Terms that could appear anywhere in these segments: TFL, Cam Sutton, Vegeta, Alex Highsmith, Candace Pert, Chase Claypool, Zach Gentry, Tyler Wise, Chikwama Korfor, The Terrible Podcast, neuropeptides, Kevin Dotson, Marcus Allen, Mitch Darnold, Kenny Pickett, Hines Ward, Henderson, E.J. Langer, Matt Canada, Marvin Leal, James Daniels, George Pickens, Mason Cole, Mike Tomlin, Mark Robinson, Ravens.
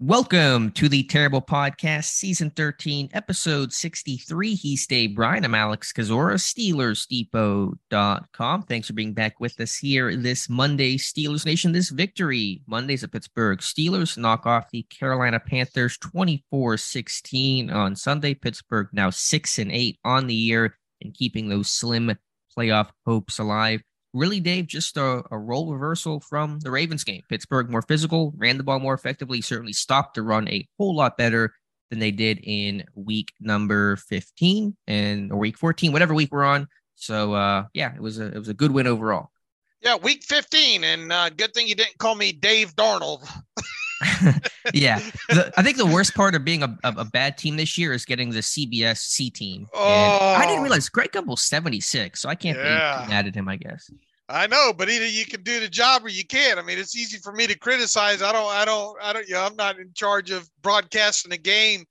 Welcome to the Terrible Podcast, Season 13, Episode 63. He's Dave Bryan. I'm Alex Kozora, SteelersDepot.com. Thanks for being back with us here this Monday. Steelers Nation, this victory. Mondays at Pittsburgh Steelers knock off the Carolina Panthers 24-16 on Sunday. Pittsburgh now 6-8 on the year and keeping those slim playoff hopes alive. Really, Dave, just a role reversal from the Ravens game. Pittsburgh more physical, ran the ball more effectively, certainly stopped the run a whole lot better than they did in week number 15 and or week 14, whatever week we're on. So, it was a good win overall. Yeah, week 15, and good thing you didn't call me Dave Darnold. Yeah, I think the worst part of being a bad team this year is getting the CBS C team. Oh, and I didn't realize Greg Gumbel's 76, so I can't be mad at him, I guess. I know, but either you can do the job or you can't. I mean, it's easy for me to criticize. I don't. You know, I'm not in charge of broadcasting a game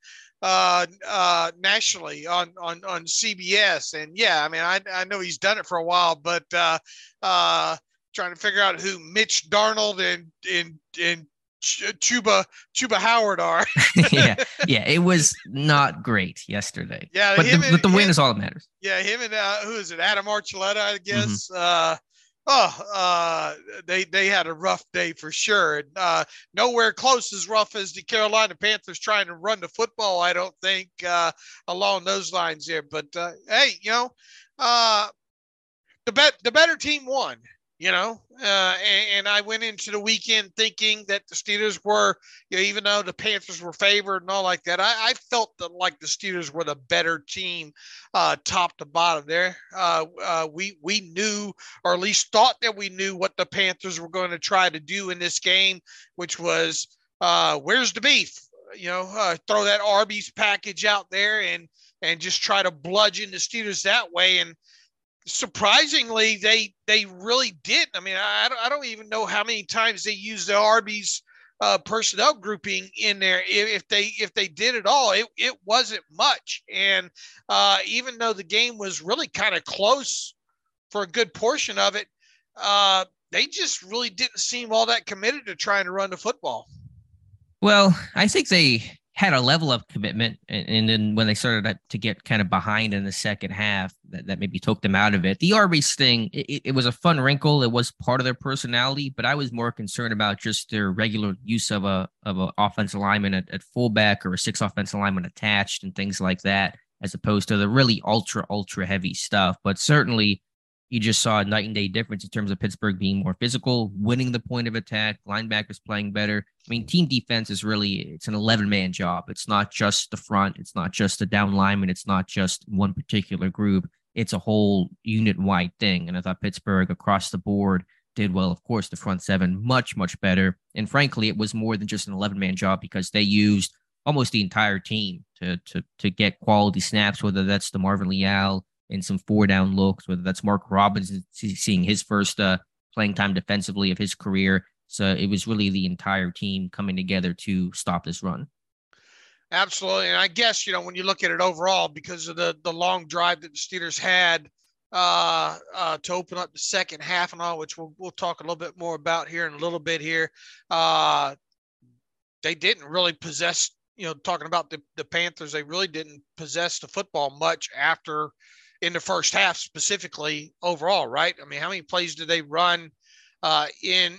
nationally on CBS. And yeah, I mean, I know he's done it for a while, but trying to figure out who Mitch Darnold and Chuba Howard are. yeah, it was not great yesterday. Yeah, but the win is all that matters. Yeah, him and who is it? Adam Archuleta, I guess. Mm-hmm. They had a rough day for sure, and nowhere close as rough as the Carolina Panthers trying to run the football. I don't think along those lines there. But hey, you know, the better team won. You know, and I went into the weekend thinking that the Steelers were, you know, even though the Panthers were favored and all like that, I felt that like the Steelers were the better team, top to bottom there. We knew, or at least thought that we knew, what the Panthers were going to try to do in this game, which was, where's the beef? You know, throw that Arby's package out there and just try to bludgeon the Steelers that way. And surprisingly, they really did. I mean, I don't even know how many times they used the Arby's personnel grouping in there. If they did at all, it wasn't much. And even though the game was really kind of close for a good portion of it, they just really didn't seem all that committed to trying to run the football. Well, I think they had a level of commitment, and then when they started to get kind of behind in the second half, that maybe took them out of it. The Arby's thing, it was a fun wrinkle. It was part of their personality, but I was more concerned about just their regular use of an offensive lineman at fullback or a six offensive lineman attached and things like that, as opposed to the really ultra heavy stuff. But certainly you just saw a night and day difference in terms of Pittsburgh being more physical, winning the point of attack, linebackers playing better. I mean, team defense is really, it's an 11-man job. It's not just the front. It's not just the down lineman. It's not just one particular group. It's a whole unit-wide thing. And I thought Pittsburgh across the board did well. Of course, the front seven much better. And frankly, it was more than just an 11-man job because they used almost the entire team to get quality snaps, whether that's the Marvin Leal in some four-down looks, whether that's Mark Robinson seeing his first playing time defensively of his career. So it was really the entire team coming together to stop this run. Absolutely. And I guess, you know, when you look at it overall, because of the long drive that the Steelers had to open up the second half and all, which we'll talk a little bit more about here in a little bit here, they didn't really possess, you know, talking about the Panthers, they really didn't possess the football much after – in the first half specifically overall, right? I mean, how many plays did they run in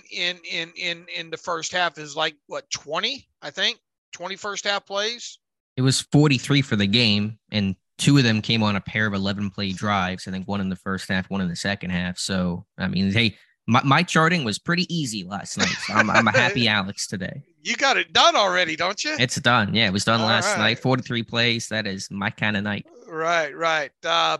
the first half? Is like what, 20, I think, 20 first half plays. It was 43 for the game, and two of them came on a pair of 11 play drives. I think one in the first half, one in the second half. So, I mean, hey, my charting was pretty easy last night. So I'm a happy Alex today. You got it done already, don't you? It's done. Yeah, it was done last night. 43 plays. That is my kind of night. Right. Yeah,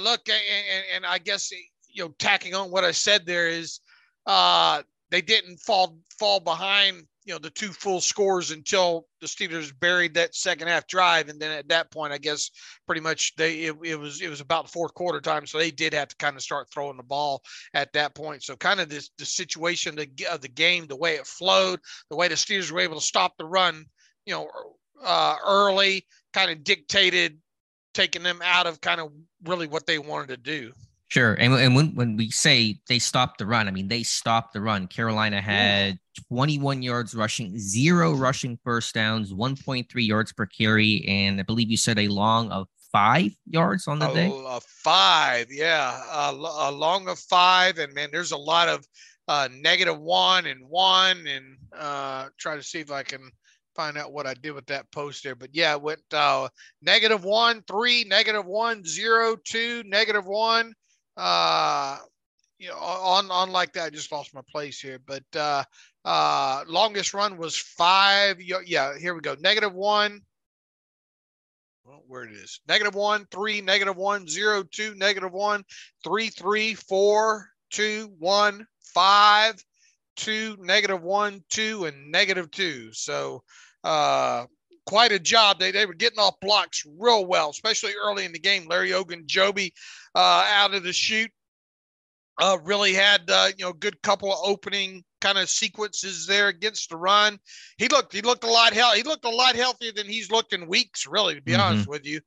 look, and I guess, you know, tacking on what I said there is they didn't fall behind, you know, the two full scores until the Steelers buried that second half drive. And then at that point, I guess pretty much it was about the fourth quarter time. So they did have to kind of start throwing the ball at that point. So kind of the situation of the game, the way it flowed, the way the Steelers were able to stop the run, you know, early, kind of dictated taking them out of kind of really what they wanted to do. Sure. And when we say they stopped the run, I mean, they stopped the run. Carolina had 21 yards rushing, 0 rushing first downs, 1.3 yards per carry. And I believe you said a long of 5 yards on the day. 5. Yeah. A long of 5. And man, there's a lot of -1 and 1. And try to see if I can find out what I did with that post there, but yeah, it went -1, 3, -1, 0, 2, -1. You know, on like that, I just lost my place here, but longest run was 5. Yeah, here we go. -1. Well, where it is? -1, 3, -1, 0, 2, -1, 3, 3, 4, 2, 1, 5. 2, -1, 2, and -2. So quite a job. They were getting off blocks real well, especially early in the game. Larry Ogunjobi out of the chute really had you know, good couple of opening kind of sequences there against the run. He looked a lot healthier than he's looked in weeks, really, to be honest with you.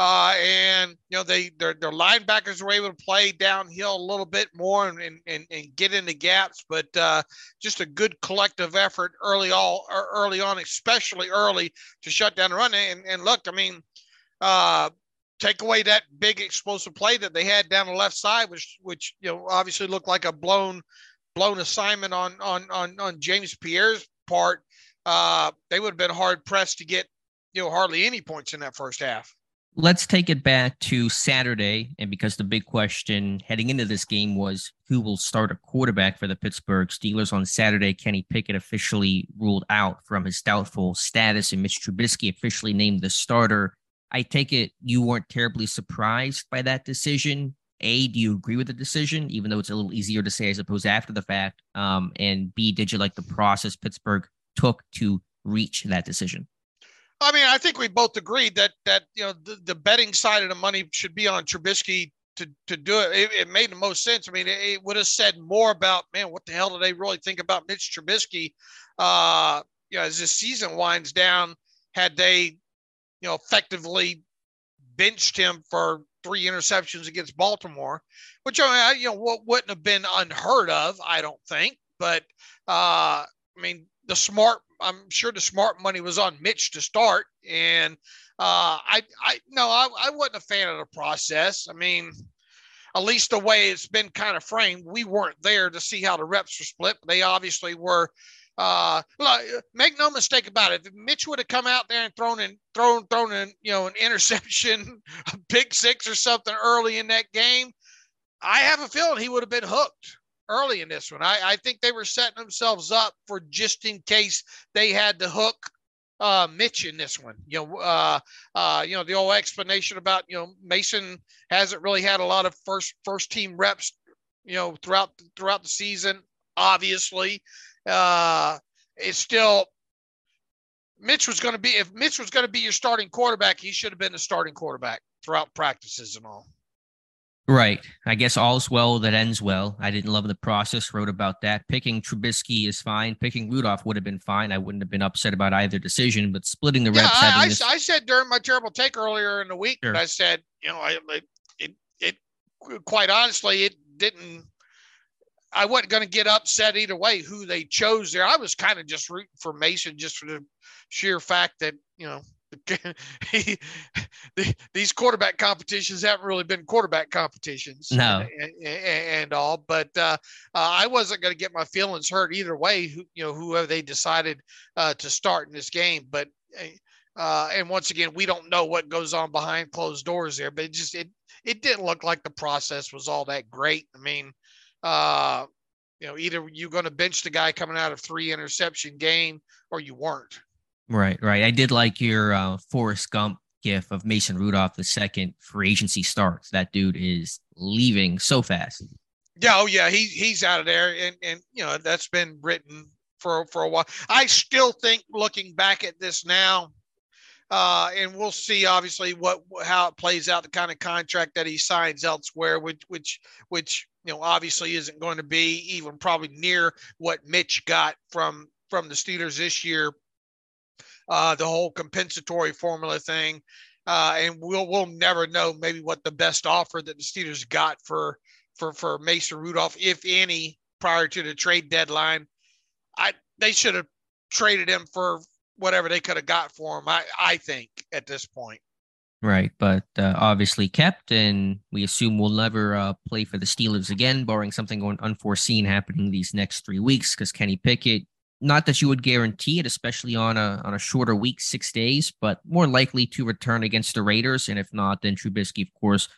And you know, their linebackers were able to play downhill a little bit more and get into gaps, but just a good collective effort early on, especially early, to shut down the run. And look, I mean, take away that big explosive play that they had down the left side, which you know, obviously looked like a blown assignment on James Pierre's part. They would have been hard pressed to get, you know, hardly any points in that first half. Let's take it back to Saturday, and because the big question heading into this game was who will start a quarterback for the Pittsburgh Steelers on Saturday. Kenny Pickett officially ruled out from his doubtful status, and Mitch Trubisky officially named the starter. I take it you weren't terribly surprised by that decision. A, do you agree with the decision, even though it's a little easier to say, I suppose, after the fact? And B, did you like the process Pittsburgh took to reach that decision? I mean, I think we both agreed that you know, the betting side of the money should be on Trubisky to do it. It made the most sense. I mean, it would have said more about, man, what the hell do they really think about Mitch Trubisky? You know, as this season winds down, had they, you know, effectively benched him for 3 interceptions against Baltimore, which, you know, wouldn't have been unheard of, I don't think. But I mean, I'm sure the smart money was on Mitch to start. And I wasn't a fan of the process. I mean, at least the way it's been kind of framed, we weren't there to see how the reps were split. They obviously were. Look, make no mistake about it. If Mitch would have come out there and thrown in, you know, an interception, a pick six or something early in that game, I have a feeling he would have been hooked early in this one. I think they were setting themselves up for just in case they had to hook Mitch in this one. You know, you know, the old explanation about, you know, Mason hasn't really had a lot of first team reps, you know, throughout the season, obviously. It's still, if Mitch was going to be your starting quarterback, he should have been the starting quarterback throughout practices and all. Right. I guess all's well that ends well. I didn't love the process, wrote about that. Picking Trubisky is fine. Picking Rudolph would have been fine. I wouldn't have been upset about either decision, but splitting the reps. I said during my terrible take earlier in the week, sure, that I said, you know, it quite honestly, it didn't, I wasn't going to get upset either way who they chose there. I was kind of just rooting for Mason just for the sheer fact that, you know, these quarterback competitions haven't really been quarterback competitions. No. And all, but I wasn't going to get my feelings hurt either way, you know, whoever they decided to start in this game. But and once again, we don't know what goes on behind closed doors there, but it didn't look like the process was all that great. I mean, you know, either you're going to bench the guy coming out of 3 interception game or you weren't. Right. I did like your Forrest Gump gif of Mason Rudolph the second free agency starts. That dude is leaving so fast. Yeah, he's out of there, and you know, that's been written for a while. I still think, looking back at this now, and we'll see obviously how it plays out, the kind of contract that he signs elsewhere, which you know obviously isn't going to be even probably near what Mitch got from the Steelers this year. The whole compensatory formula thing, and we'll never know maybe what the best offer that the Steelers got for Mason Rudolph, if any, prior to the trade deadline. They should have traded him for whatever they could have got for him, I think, at this point. Right, but obviously kept, and we assume we'll never play for the Steelers again, barring something unforeseen happening these next 3 weeks, because Kenny Pickett, not that you would guarantee it, especially on a shorter week, 6 days, but more likely to return against the Raiders, and if not, then Trubisky, of course,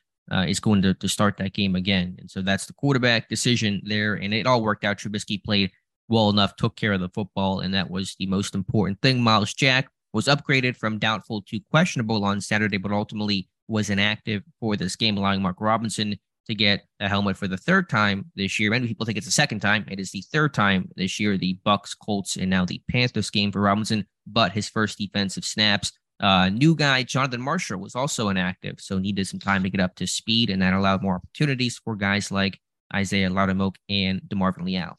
is going to start that game again. And so that's the quarterback decision there, and it all worked out. Trubisky played well enough, took care of the football, and that was the most important thing. Miles Jack was upgraded from doubtful to questionable on Saturday, but ultimately was inactive for this game, allowing Mark Robinson to get a helmet for the third time this year. Many people think it's the second time. It is the third time this year, the Bucs, Colts, and now the Panthers game for Robinson, but his first defensive snaps. New guy, Jonathan Marshall, was also inactive, so needed some time to get up to speed, and that allowed more opportunities for guys like Isaiah Loudermilk and DeMarvin Leal.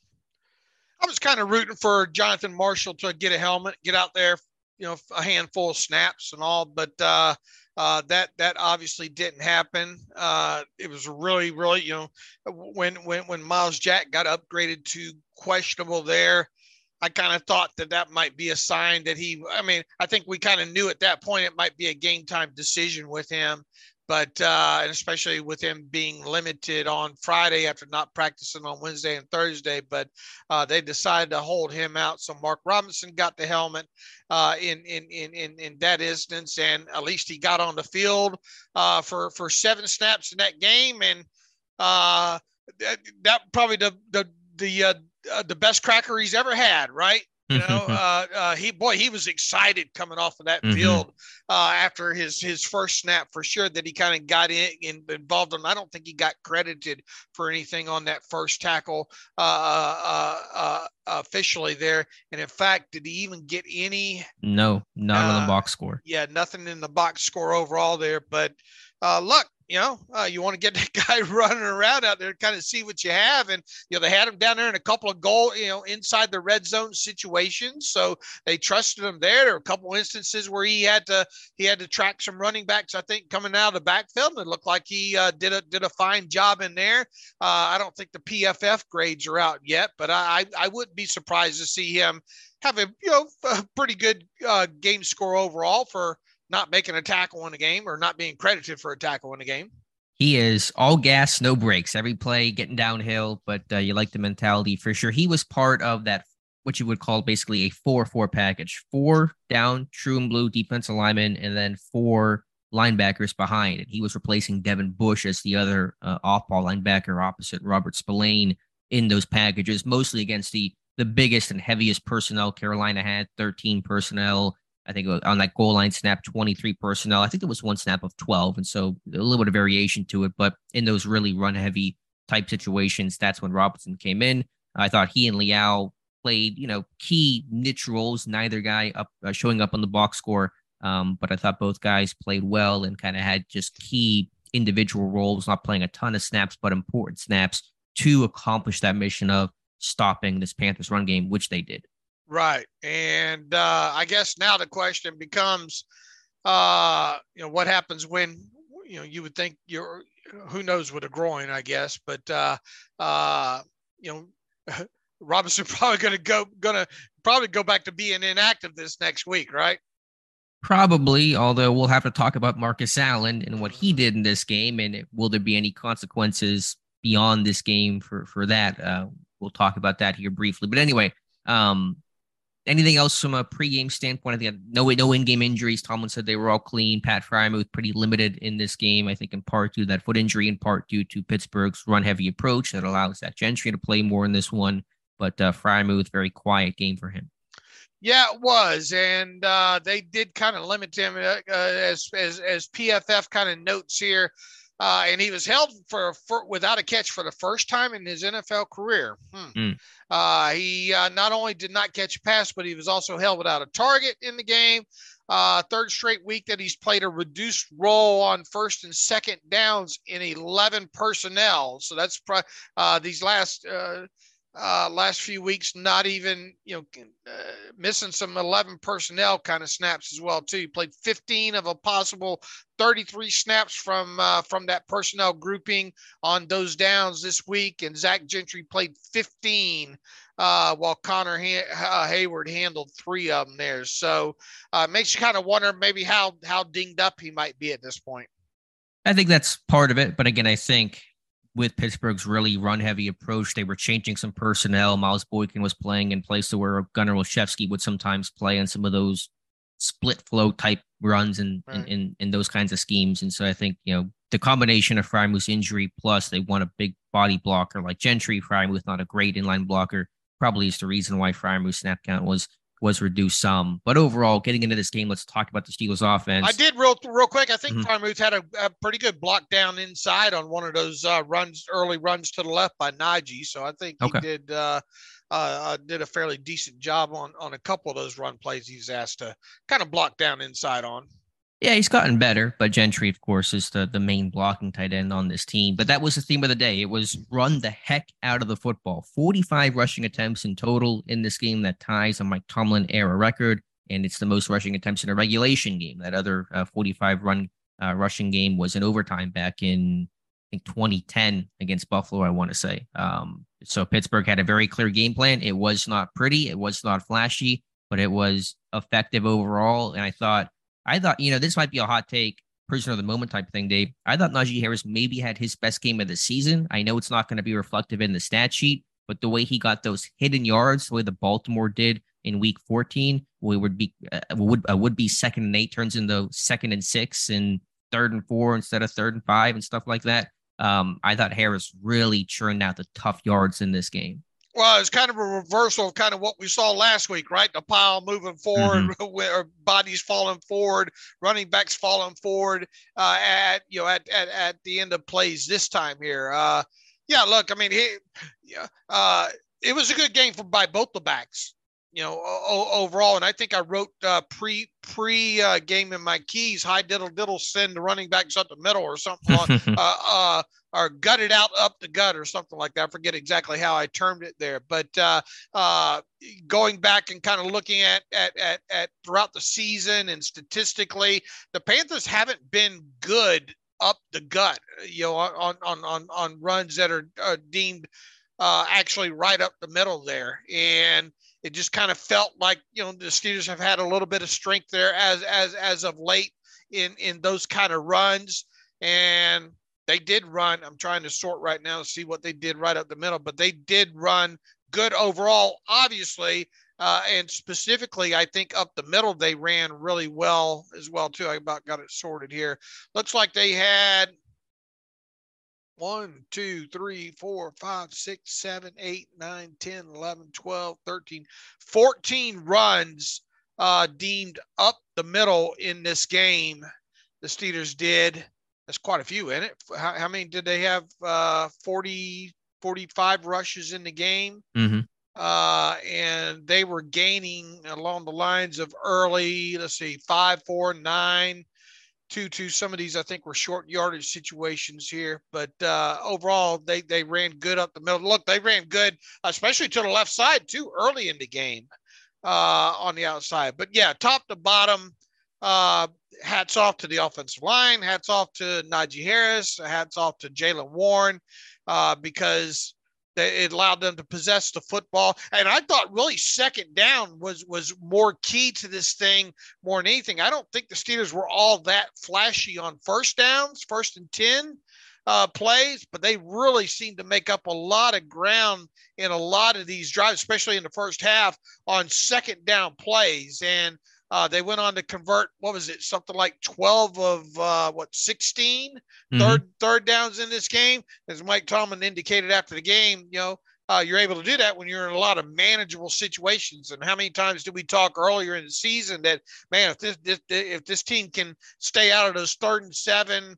I was kind of rooting for Jonathan Marshall to get a helmet, get out there, you know, a handful of snaps and all, but that obviously didn't happen. It was really, really, you know, when Miles Jack got upgraded to questionable there, I kind of thought that might be a sign that I think we kind of knew at that point it might be a game time decision with him. But and especially with him being limited on Friday after not practicing on Wednesday and Thursday, but they decided to hold him out. So Mark Robinson got the helmet in that instance, and at least he got on the field for seven snaps in that game, and that probably the best cracker he's ever had, right? You know, he was excited coming off of that field after his first snap, for sure, that he kind of got in and involved in. I don't think he got credited for anything on that first tackle officially there. And in fact, did he even get any? No, not on the box score. Yeah, nothing in the box score overall there. But look, you know, you want to get that guy running around out there, kind of see what you have. And, you know, they had him down there in a couple of inside the red zone situations. So they trusted him there. There were a couple instances where he had to track some running backs, I think, coming out of the backfield. It looked like he did a fine job in there. I don't think the PFF grades are out yet, but I wouldn't be surprised to see him have a pretty good game score overall for not making a tackle in the game, or not being credited for a tackle in the game. He is all gas, no brakes, every play getting downhill, but you like the mentality for sure. He was part of that, what you would call basically a 4-4 package, 4 down true and blue defensive linemen, and then 4 linebackers behind. And he was replacing Devin Bush as the other off-ball linebacker opposite Robert Spillane in those packages, mostly against the biggest and heaviest personnel. Carolina had 13 personnel. I think on that goal line snap, 23 personnel. I think there was one snap of 12, and so a little bit of variation to it. But in those really run-heavy type situations, that's when Robinson came in. I thought he and Leal played, you know, key niche roles. Neither guy showing up on the box score, but I thought both guys played well and kind of had just key individual roles, not playing a ton of snaps, but important snaps to accomplish that mission of stopping this Panthers run game, which they did. Right. And I guess now the question becomes, you know, what happens when, you know, you would think who knows with a groin, I guess, but, you know, Robinson probably going to go back to being inactive this next week, right? Probably, although we'll have to talk about Marcus Allen and what he did in this game, and will there be any consequences beyond this game for that? We'll talk about that here briefly, but anyway, anything else from a pregame standpoint? I think no in-game injuries. Tomlin said they were all clean. Pat Freiermuth pretty limited in this game, I think in part due to that foot injury, in part due to Pittsburgh's run-heavy approach that allows Zach Gentry to play more in this one. But Freiermuth, very quiet game for him. Yeah, it was, and they did kind of limit him as PFF kind of notes here. And he was held for without a catch for the first time in his NFL career. He not only did not catch a pass, but he was also held without a target in the game. Third straight week that he's played a reduced role on first and second downs in 11 personnel. So that's these last few weeks, not even, missing some 11 personnel kind of snaps as well, too. He played 15 of a possible 33 snaps from that personnel grouping on those downs this week. And Zach Gentry played 15, while Connor Heyward handled 3 of them there. So makes you kind of wonder maybe how dinged up he might be at this point. I think that's part of it. But again, I think with Pittsburgh's really run-heavy approach, they were changing some personnel. Miles Boykin was playing in place to where Gunnar Olszewski would sometimes play in some of those split-flow type runs and right. in those kinds of schemes. And so I think, the combination of Freiermuth's injury plus they want a big body blocker like Gentry. Freiermuth, not a great inline blocker, probably is the reason why Freiermuth's snap count was reduced some. But overall, getting into this game, let's talk about the Steelers offense. I did real quick. I think Freiermuth had a pretty good block down inside on one of those early runs to the left by Najee. So I think he did a fairly decent job on a couple of those run plays he's asked to kind of block down inside on. Yeah, he's gotten better, but Gentry, of course, is the main blocking tight end on this team. But that was the theme of the day. It was run the heck out of the football. 45 rushing attempts in total in this game. That ties a Mike Tomlin era record, and it's the most rushing attempts in a regulation game. That other 45-run rushing game was in overtime back in, I think, 2010 against Buffalo, I want to say. So Pittsburgh had a very clear game plan. It was not pretty. It was not flashy, but it was effective overall, and I thought, this might be a hot take, prisoner of the moment type thing, Dave. I thought Najee Harris maybe had his best game of the season. I know it's not going to be reflective in the stat sheet, but the way he got those hidden yards, the way the Baltimore did in week 14, we would be 2nd and 8 turns into 2nd and 6 and 3rd and 4 instead of 3rd and 5 and stuff like that. I thought Harris really churned out the tough yards in this game. Well, it's kind of a reversal of kind of what we saw last week, right? The pile moving forward, or bodies falling forward, running backs falling forward at the end of plays this time here. It was a good game by both the backs, overall. And I think I wrote pre game in my keys, high diddle send the running backs up the middle or something or gutted out up the gut or something like that. I forget exactly how I termed it there, but going back and kind of looking at throughout the season and statistically, the Panthers haven't been good up the gut, on runs that are deemed actually right up the middle there. And it just kind of felt like, the Steelers have had a little bit of strength there as of late in those kind of runs. And they did run. I'm trying to sort right now to see what they did right up the middle, but they did run good overall, obviously. And specifically, I think up the middle, they ran really well as well, too. I about got it sorted here. Looks like they had 14 runs deemed up the middle in this game. The Steelers did. That's quite a few, isn't it? How many did they have? 45 rushes in the game. And they were gaining along the lines of early, 5, 4, 9, 2, 2. Some of these, I think, were short yardage situations here. But overall, they ran good up the middle. Look, they ran good, especially to the left side, too, early in the game on the outside. But, yeah, top to bottom, hats off to the offensive line, hats off to Najee Harris, hats off to Jalen Warren, because it allowed them to possess the football. And I thought really second down was more key to this thing more than anything. I don't think the Steelers were all that flashy on first downs, 1st and 10 plays, but they really seemed to make up a lot of ground in a lot of these drives, especially in the first half on second down plays. And they went on to convert, 12 of 16 third downs in this game. As Mike Tomlin indicated after the game, you're able to do that when you're in a lot of manageable situations. And how many times did we talk earlier in the season that, man, if this team can stay out of those 3rd and 7,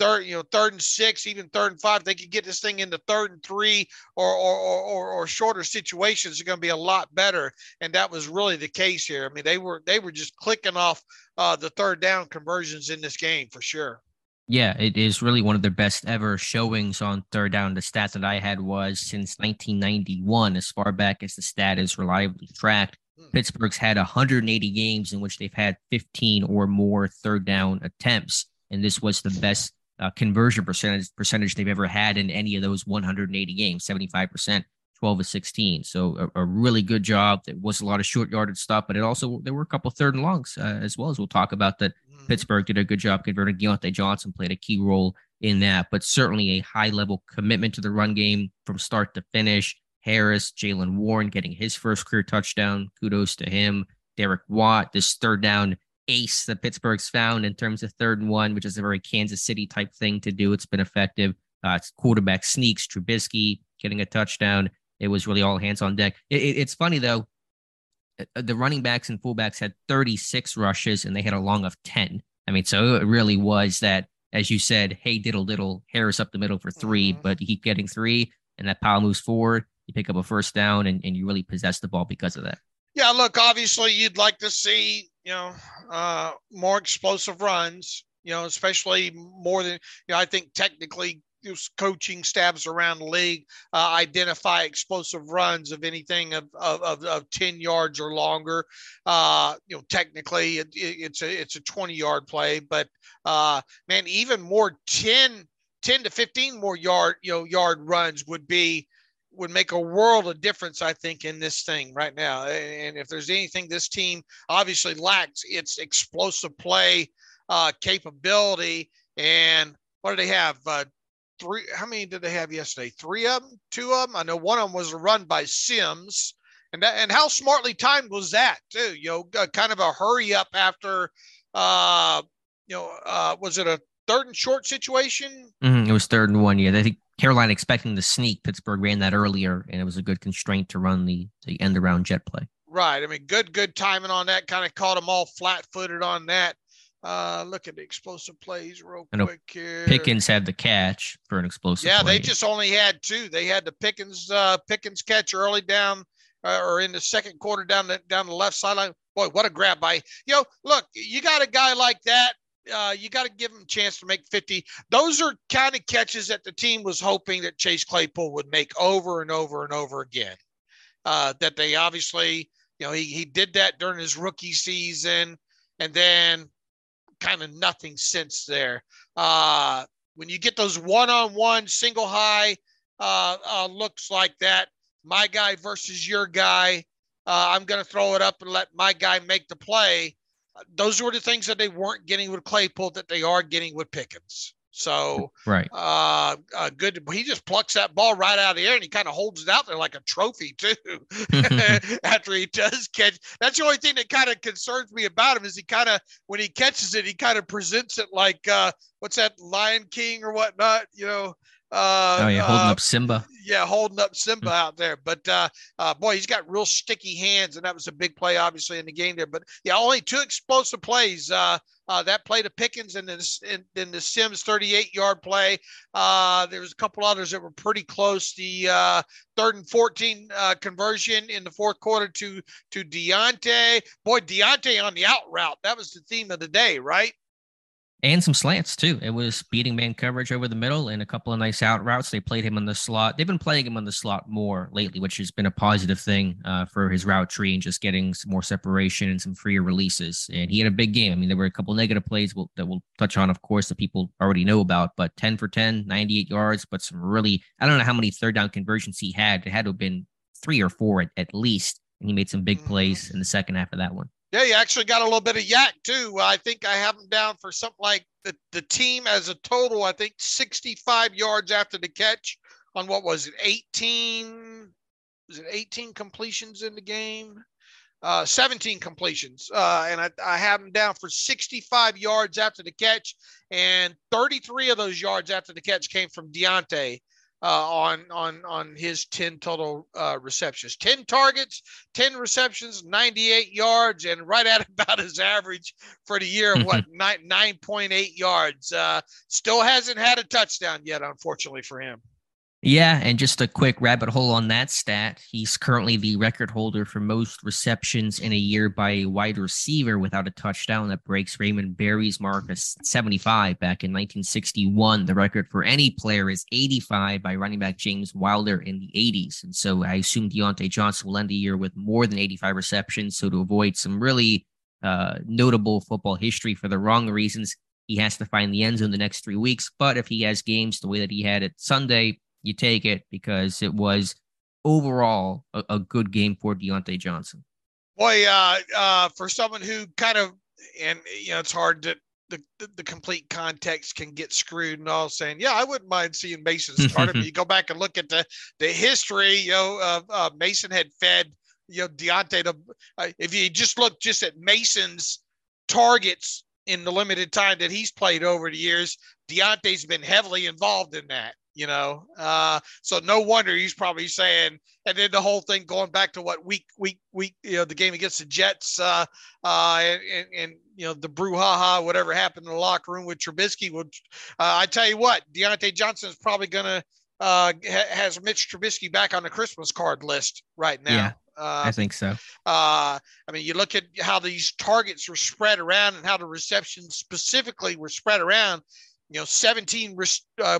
third and 6, even 3rd and 5. They could get this thing into 3rd and 3 or shorter situations. Are going to be a lot better. And that was really the case here. I mean, they were just clicking off the third down conversions in this game for sure. Yeah, it is really one of their best ever showings on third down. The stat that I had was since 1991, as far back as the stat is reliably tracked. Pittsburgh's had 180 games in which they've had 15 or more third down attempts, and this was the best conversion percentage they've ever had in any of those 180 games, 75%, 12 of 16. So a really good job. There was a lot of short yardage stuff, but it also there were a couple third and longs as well, as we'll talk about that. Pittsburgh did a good job converting. Diontae Johnson played a key role in that, but certainly a high-level commitment to the run game from start to finish. Harris, Jalen Warren getting his first career touchdown. Kudos to him. Derek Watt, this third down ace that Pittsburgh's found in terms of 3rd and 1, which is a very Kansas City type thing to do. It's been effective. It's quarterback sneaks, Trubisky getting a touchdown. It was really all hands on deck. It's funny, though. The running backs and fullbacks had 36 rushes, and they had a long of 10. I mean, so it really was that, as you said, hey, diddle, diddle, Harris up the middle for 3, but he keep getting 3, and that pile moves forward. You pick up a first down, and you really possess the ball because of that. Yeah, look, obviously you'd like to see, more explosive runs, especially more than, I think technically coaching stabs around the league identify explosive runs of anything of 10 yards or longer. Technically it's a 20 yard play, but man, even more 10 to 15 more yard runs would make a world of difference, I think, in this thing right now. And if there's anything this team obviously lacks, it's explosive play capability. And what do they have? 3. How many did they have yesterday? 3 of them, 2 of them. I know one of them was a run by Sims, and how smartly timed was that too? Kind of a hurry up after, was it a 3rd and short situation? It was 3rd and 1. Yeah, I think Carolina expecting the sneak. Pittsburgh ran that earlier, and it was a good constraint to run the end around jet play. Right. I mean, good timing on that. Kind of caught them all flat footed on that. Look at the explosive plays real quick here. Pickens had the catch for an explosive play. They just only had 2. They had the Pickens catch early down or in the second quarter down the left sideline. Boy, what a grab by, look, you got a guy like that. You got to give him a chance to make 50. Those are kind of catches that the team was hoping that Chase Claypool would make over and over and over again. That they obviously, he did that during his rookie season, and then kind of nothing since there. When you get those one-on-one single high looks like that, my guy versus your guy, I'm going to throw it up and let my guy make the play. Those were the things that they weren't getting with Claypool that they are getting with Pickens. So right. Good. He just plucks that ball right out of the air, and he kind of holds it out there like a trophy too. After he does catch, that's the only thing that kind of concerns me about him is he kind of, when he catches it, he kind of presents it like, what's that, Lion King or whatnot, holding up Simba. Yeah, holding up Simba out there. But, boy, he's got real sticky hands, and that was a big play, obviously, in the game there. But, yeah, only 2 explosive plays. That play to Pickens and then the Sims 38-yard play. There was a couple others that were pretty close. The 3rd and 14 conversion in the fourth quarter to Diontae. Boy, Diontae on the out route. That was the theme of the day, right? And some slants, too. It was beating man coverage over the middle and a couple of nice out routes. They played him on the slot. They've been playing him on the slot more lately, which has been a positive thing for his route tree and just getting some more separation and some freer releases. And he had a big game. I mean, there were a couple negative plays that we'll touch on, of course, that people already know about. But 10 for 10, 98 yards, but some really, I don't know how many third down conversions he had. It had to have been 3 or 4 at least. And he made some big plays in the second half of that one. Yeah, you actually got a little bit of yak, too. I think I have him down for something like the team as a total, I think 65 yards after the catch on what was it, 18? Was it 18 completions in the game? 17 completions. And I have him down for 65 yards after the catch, and 33 of those yards after the catch came from Diontae. on his 10 total receptions, 10 targets, 10 receptions, 98 yards, and right at about his average for the year of what, 9.8 yards. Still hasn't had a touchdown yet, unfortunately for him. Yeah, and just a quick rabbit hole on that stat. He's currently the record holder for most receptions in a year by a wide receiver without a touchdown. That breaks Raymond Berry's mark of 75 back in 1961. The record for any player is 85 by running back James Wilder in the 80s. And so I assume Diontae Johnson will end the year with more than 85 receptions. So to avoid some really notable football history for the wrong reasons, he has to find the end zone the next 3 weeks. But if he has games the way that he had it Sunday, you take it, because it was overall a good game for Diontae Johnson. Boy, for someone who kind of, and you know, it's hard to, the complete context can get screwed and all, saying, yeah, I wouldn't mind seeing Mason started. But you go back and look at the history, you know, Mason had fed, you know, Diontae to, if you just look just at Mason's targets in the limited time that he's played over the years, Deontae's been heavily involved in that. You know, so no wonder he's probably saying, and then the whole thing going back to what week, you know, the game against the Jets, and you know, the brouhaha, whatever happened in the locker room with Trubisky. Well, I tell you what, Diontae Johnson is probably gonna has Mitch Trubisky back on the Christmas card list right now. Yeah. I think so. I mean, you look at how these targets were spread around and how the receptions specifically were spread around. You know, 17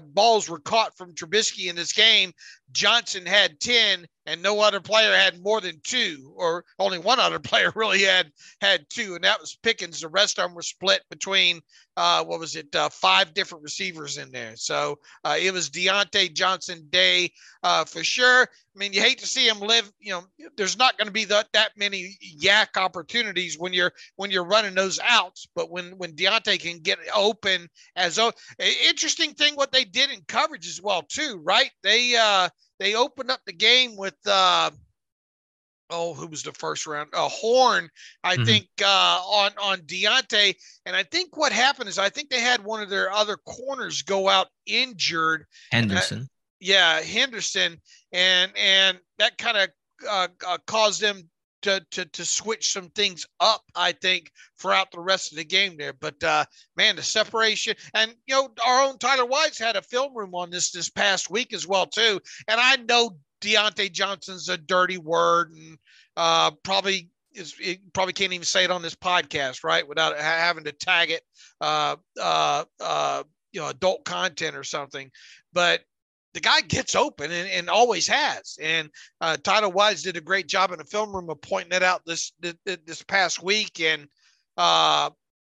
balls were caught from Trubisky in this game. Johnson had 10, and no other player had more than two, or only one other player really had two, and that was Pickens. The rest of them were split between, 5 different receivers in there. So it was Diontae Johnson day for sure. I mean, you hate to see him live. You know, there's not going to be that many yak opportunities when you're running those outs. But when Diontae can get open, interesting thing what they did in coverage as well too, right? They opened up the game with who was the first round? Horn, I think, on Diontae. And I think what happened is they had one of their other corners go out injured. Henderson. And that kind of caused them to switch some things up, I think, throughout the rest of the game there. But, man, the separation. And, you know, our own Tyler Wise had a film room on this past week as well, too. And I know Diontae Johnson's a dirty word and probably can't even say it on this podcast, right, without having to tag it, you know, adult content or something. But the guy gets open and always has. And Tyler Wise did a great job in the film room of pointing it out this past week. And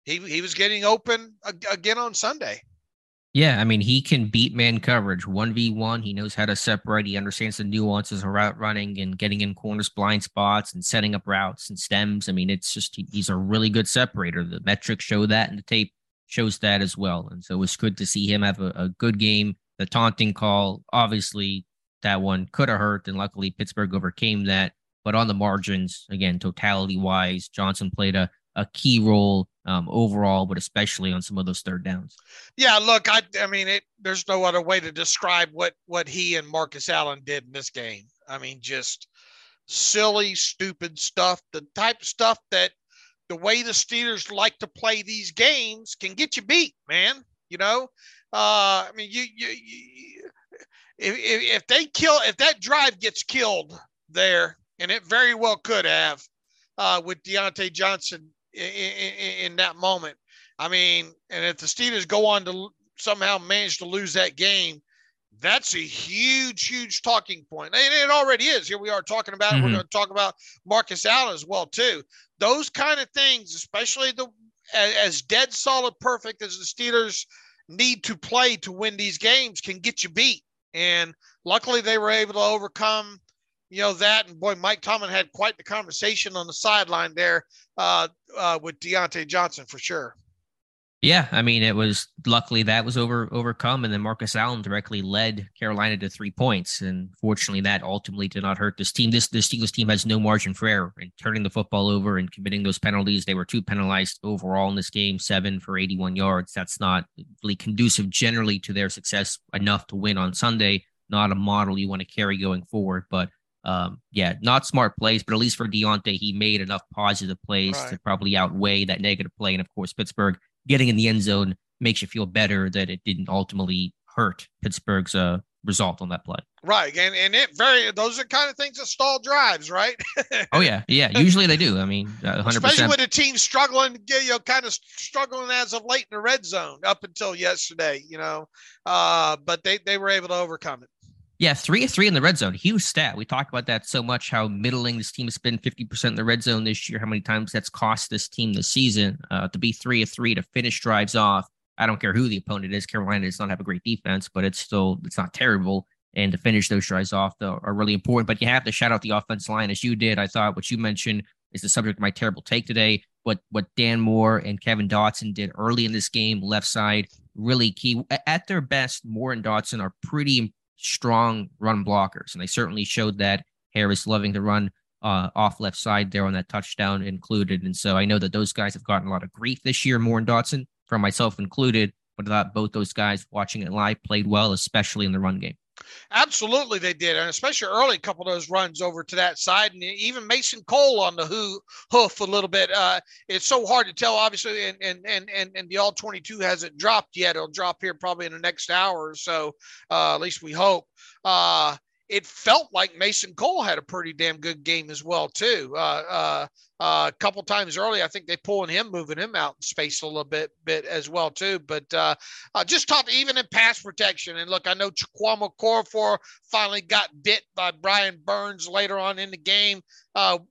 he was getting open again on Sunday. Yeah, I mean, he can beat man coverage 1v1. He knows how to separate. He understands the nuances of route running and getting in corners, blind spots, and setting up routes and stems. I mean, it's just he's a really good separator. The metrics show that, and the tape shows that as well. And so it's good to see him have a good game. The taunting call, obviously, that one could have hurt, and luckily Pittsburgh overcame that. But on the margins, again, totality-wise, Johnson played a key role overall, but especially on some of those third downs. Yeah, look, I mean, there's no other way to describe what he and Marcus Allen did in this game. I mean, just silly, stupid stuff, the type of stuff that the way the Steelers like to play these games can get you beat, man, you know? I mean, you if they kill, if that drive gets killed there, and it very well could have with Diontae Johnson in that moment. I mean, and if the Steelers go on to somehow manage to lose that game, that's a huge, huge talking point. And it already is. Here we are talking about it. We're going to talk about Marcus Allen as well, too. Those kind of things, especially as dead solid perfect as the Steelers need to play to win these games, can get you beat. And luckily they were able to overcome, you know, that. And boy, Mike Tomlin had quite the conversation on the sideline there with Diontae Johnson for sure. Yeah. I mean, it was luckily that was overcome. And then Marcus Allen directly led Carolina to 3 points. And fortunately that ultimately did not hurt this team. The Steelers team has no margin for error in turning the football over and committing those penalties. They were too penalized overall in this game, 7 for 81 yards. That's not really conducive generally to their success enough to win on Sunday. not a model you want to carry going forward. But yeah, not smart plays, but at least for Diontae, he made enough positive plays to probably outweigh that negative play. And of course, Pittsburgh getting in the end zone makes you feel better that it didn't ultimately hurt Pittsburgh's result on that play. Right. And it those are the kind of things that stall drives, right? Oh yeah. Yeah. Usually they do. I mean, 100%. Especially with a team struggling, you know, kind of struggling as of late in the red zone up until yesterday, you know, but they were able to overcome it. Yeah. 3-3 in the red zone. Huge stat. We talked about that so much, how middling this team has been 50% in the red zone this year, how many times that's cost this team this season, to be 3-3 to finish drives off. I don't care who the opponent is. Carolina does not have a great defense, but it's still, it's not terrible. And to finish those drives off though, are really important, but you have to shout out the offense line as you did. I thought what you mentioned is the subject of my terrible take today. What Dan Moore and Kevin Dotson did early in this game, left side, really key. At their best, Moore and Dotson are pretty strong run blockers. And they certainly showed that. Harris loving the run off left side there on that touchdown included. And so I know that those guys have gotten a lot of grief this year, Moore and Dotson, from myself included, but I thought both those guys watching it live played well, especially in the run game. Absolutely, they did, and especially early, a couple of those runs over to that side, and even Mason Cole on the hoof a little bit. It's so hard to tell, obviously, and the All-22 hasn't dropped yet. It'll drop here probably in the next hour or so, at least we hope. It felt like Mason Cole had a pretty damn good game as well, too. A couple times early, I think they pulling him, moving him out in space a little bit as well, too. But just talk even in pass protection. And look, I know Chikwama Korfor finally got bit by Brian Burns later on in the game. He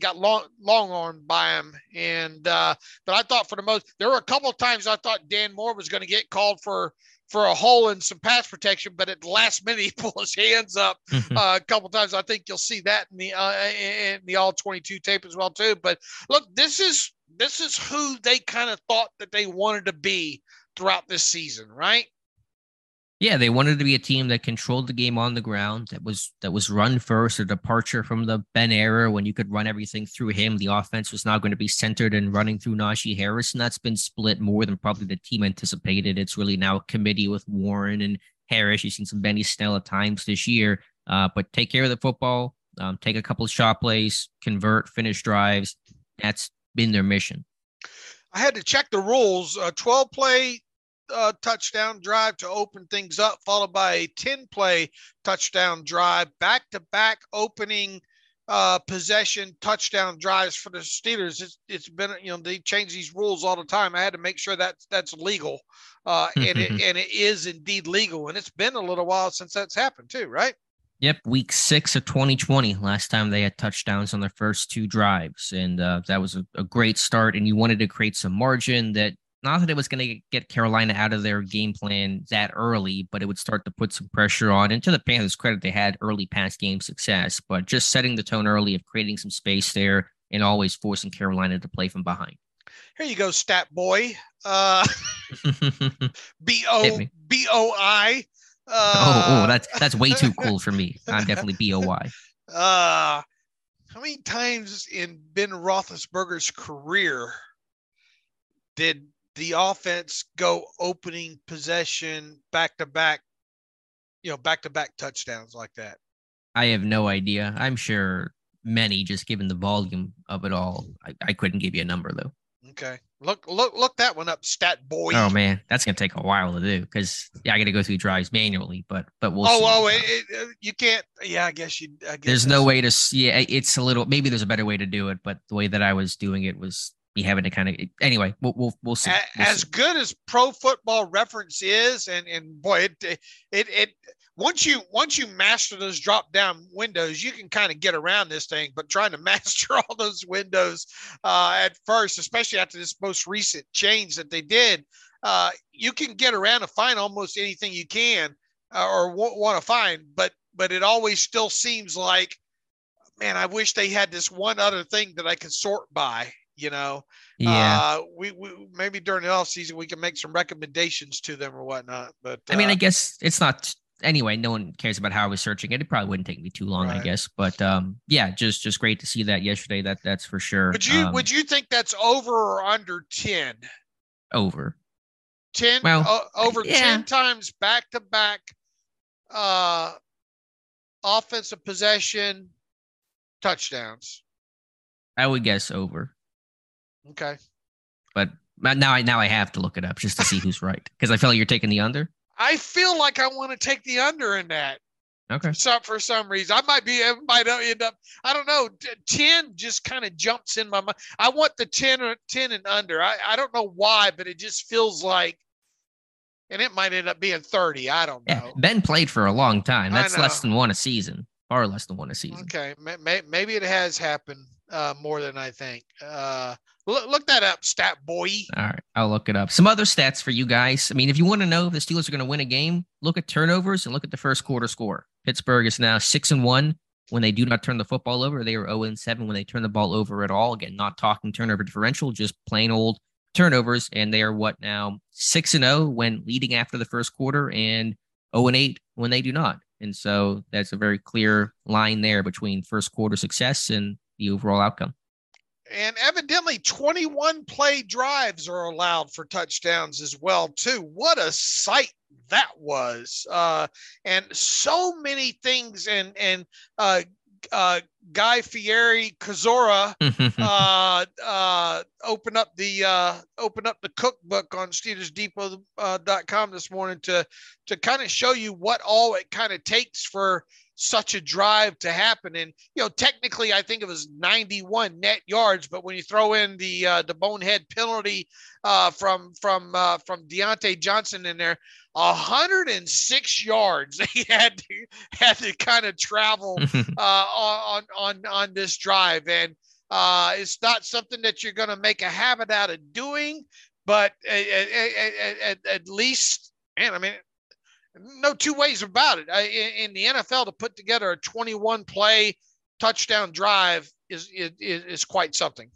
got long armed by him. And but I thought for the most, there were a couple of times I thought Dan Moore was going to get called for a hole in some pass protection, but at the last minute, he pulls his hands up a couple of times. I think you'll see that in the All-22 tape as well too. But look, this is who they kind of thought that they wanted to be throughout this season, right? Yeah. They wanted to be a team that controlled the game on the ground. That was run first, a departure from the Ben era when you could run everything through him. The offense was now going to be centered and running through Najee Harris. And that's been split more than probably the team anticipated. It's really now a committee with Warren and Harris. You've seen some Benny Snell at times this year, but take care of the football, take a couple of shot plays, convert, finish drives. That's been their mission. I had to check the rules, 12 play, touchdown drive to open things up, followed by a 10-play touchdown drive, back-to-back opening possession touchdown drives for the Steelers. It's been, you know, they change these rules all the time. I had to make sure that's legal, and it is indeed legal, and it's been a little while since that's happened too, right? Yep, week 6 of 2020, last time they had touchdowns on their first two drives, and that was a great start, and you wanted to create some margin that not that it was going to get Carolina out of their game plan that early, but it would start to put some pressure on. And to the Panthers' credit, they had early pass game success, but just setting the tone early of creating some space there and always forcing Carolina to play from behind. Here you go, stat boy. B-O-B-O-I. That's way too cool for me. I'm definitely B-O-Y. How many times in Ben Roethlisberger's career did the offense go opening possession back-to-back touchdowns like that? I have no idea. I'm sure many, just given the volume of it all. I couldn't give you a number though. Okay. Look that one up, stat boy. Oh man, that's going to take a while to do because I got to go through drives manually, but we'll see. You can't. Yeah, I guess you, there's no way to see it. It's a little, maybe there's a better way to do it, but the way that I was doing it was be having to kind of, anyway, we'll see. As good as Pro Football Reference is, and boy, it once you master those drop down windows, you can kind of get around this thing. But trying to master all those windows at first, especially after this most recent change that they did, you can get around to find almost anything you can or want to find. But it always still seems like, man, I wish they had this one other thing that I could sort by. You know, yeah. We maybe during the offseason we can make some recommendations to them or whatnot. But I mean, I guess it's not anyway. No one cares about how I was searching it. It probably wouldn't take me too long, right? I guess. But yeah, just great to see that yesterday. That's for sure. Would you think that's over or under 10? Over 10. Well, over 10 times back to back offensive possession, touchdowns. I would guess over. Okay. But now I have to look it up just to see who's right, because I feel like you're taking the under. I feel like I want to take the under in that. Okay. So for some reason, I might end up, I don't know. 10 just kind of jumps in my mind. I want the 10 and under. I don't know why, but it just feels like, and it might end up being 30. I don't know. Yeah, Ben played for a long time. That's less than one a season, far less than one a season. Okay. Maybe it has happened more than I think. Look that up, stat boy. All right, I'll look it up. Some other stats for you guys. I mean, if you want to know if the Steelers are going to win a game, look at turnovers and look at the first quarter score. Pittsburgh is now 6-1 when they do not turn the football over. They were 0-7 when they turn the ball over at all. Again, not talking turnover differential, just plain old turnovers. And they are what now? 6-0 when leading after the first quarter and 0-8 when they do not. And so that's a very clear line there between first quarter success and the overall outcome. And evidently 21 play drives are allowed for touchdowns as well, too. What a sight that was. And so many things. And Guy Fieri Kozora opened up the cookbook on SteelersDepot.com this morning to kind of show you what all it kind of takes for such a drive to happen. And, you know, technically I think it was 91 net yards, but when you throw in the bonehead penalty from Diontae Johnson in there, 106 yards they had to kind of travel on this drive. And it's not something that you're going to make a habit out of doing, but at least, man, I mean, no two ways about it. In the NFL, to put together a 21-play touchdown drive is quite something.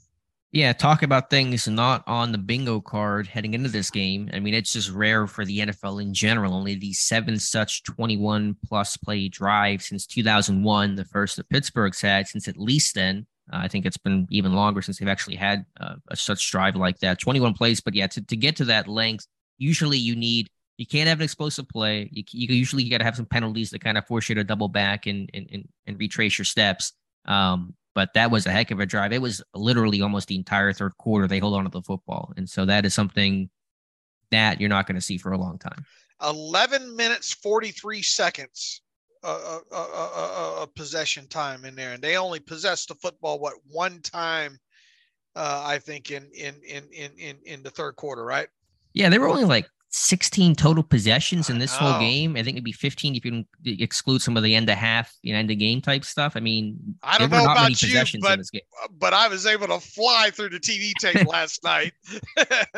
Yeah, talk about things not on the bingo card heading into this game. I mean, it's just rare for the NFL in general. Only these 7 such 21-plus play drives since 2001, the first that Pittsburgh's had since at least then. I think it's been even longer since they've actually had a such drive like that. 21 plays, but yeah, to get to that length, usually you need... You can't have an explosive play. You usually got to have some penalties that kind of force you to double back and retrace your steps. But that was a heck of a drive. It was literally almost the entire third quarter. They hold on to the football. And so that is something that you're not going to see for a long time. 11 minutes, 43 seconds of possession time in there. And they only possessed the football, one time, I think, in the third quarter, right? Yeah, they were only like 16 total possessions in this whole game. I think it'd be 15 if you exclude some of the end of half, end of game type stuff. I mean, I don't know about you, but I was able to fly through the TV tape last night.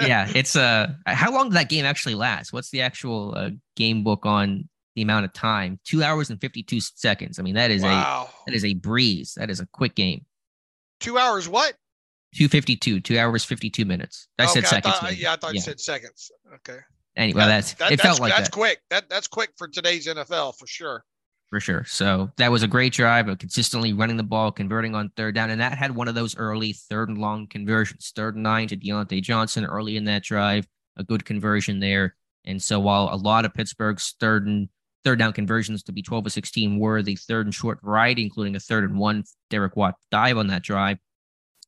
Yeah, it's how long did that game actually last? What's the actual game book on the amount of time? 2 hours and 52 seconds. I mean, that is a breeze. That is a quick game. 2 hours what? 2:52. 2 hours 52 minutes. I said seconds. I thought you said seconds. Okay. Anyway, that's quick. That's quick for today's NFL for sure. For sure. So that was a great drive of consistently running the ball, converting on third down. And that had one of those early third and long conversions, 3rd and 9 to Diontae Johnson early in that drive, a good conversion there. And so while a lot of Pittsburgh's third down conversions to be 12 of 16 were the third and short variety, including a 3rd and 1 Derek Watt dive on that drive,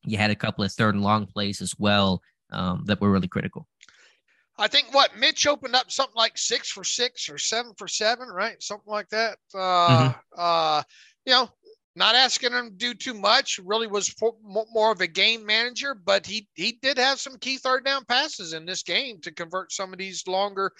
you had a couple of third and long plays as well that were really critical. I think Mitch opened up something like 6 for 6 or 7 for 7, right? Something like that. Not asking him to do too much. Really was more of a game manager, but he did have some key third down passes in this game to convert some of these longer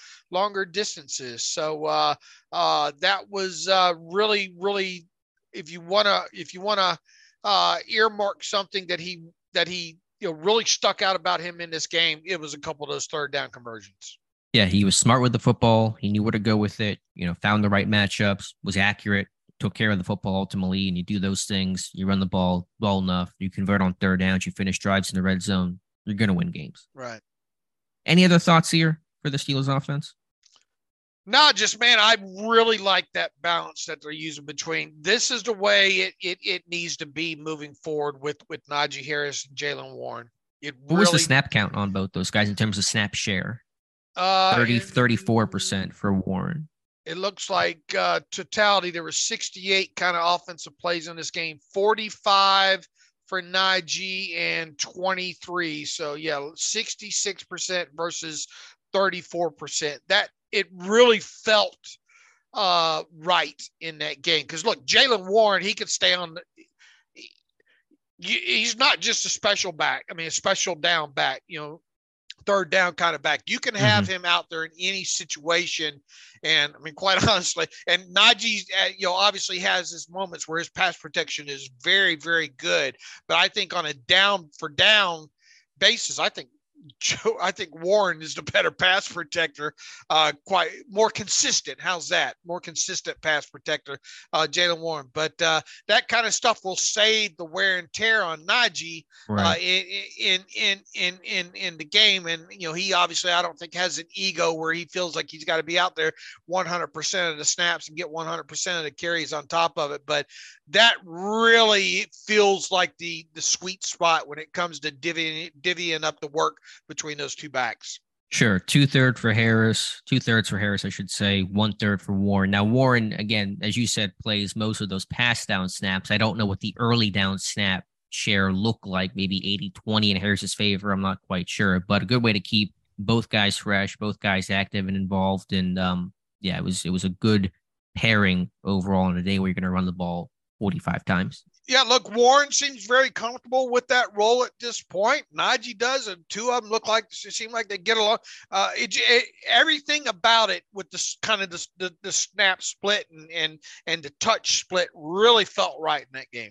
distances. So that was really, really, if you want to earmark something that he. Really stuck out about him in this game, it was a couple of those third down conversions. Yeah, he was smart with the football. He knew where to go with it, found the right matchups, was accurate, took care of the football ultimately, and you do those things. You run the ball well enough. You convert on third downs. You finish drives in the red zone. You're going to win games. Right. Any other thoughts here for the Steelers offense? No, just, man, I really like that balance that they're using between. This is the way it needs to be moving forward with Najee Harris and Jalen Warren. What was the snap count on both those guys in terms of snap share? 34% for Warren. It looks like totality, there were 68 kind of offensive plays in this game, 45 for Najee and 23. So, yeah, 66% versus 34%. It really felt right in that game. Because, look, Jalen Warren, he could stay on – he's not just a special back. I mean, a special down back, you know, third down kind of back. You can have him out there in any situation. And I mean, quite honestly, and Najee, you know, obviously has his moments where his pass protection is very, very good. But I think on a down for down basis, I think Warren is the better pass protector, quite more consistent. How's that? More consistent pass protector, Jalen Warren. But that kind of stuff will save the wear and tear on Najee in the game. And you know, he obviously, I don't think, has an ego where he feels like he's got to be out there 100% of the snaps and get 100% of the carries on top of it. But that really feels like the sweet spot when it comes to divvying up the work between those two backs. Sure. Two-thirds for Harris, I should say. One-third for Warren. Now, Warren, again, as you said, plays most of those pass-down snaps. I don't know what the early-down snap share looked like, maybe 80-20 in Harris's favor. I'm not quite sure, but a good way to keep both guys fresh, both guys active and involved. And, yeah, it was a good pairing overall on a day where you're going to run the ball 45 times. Yeah, look, Warren seems very comfortable with that role at this point. Najee does, and two of them seem like they get along. Everything about it with this kind of the snap split and the touch split really felt right in that game.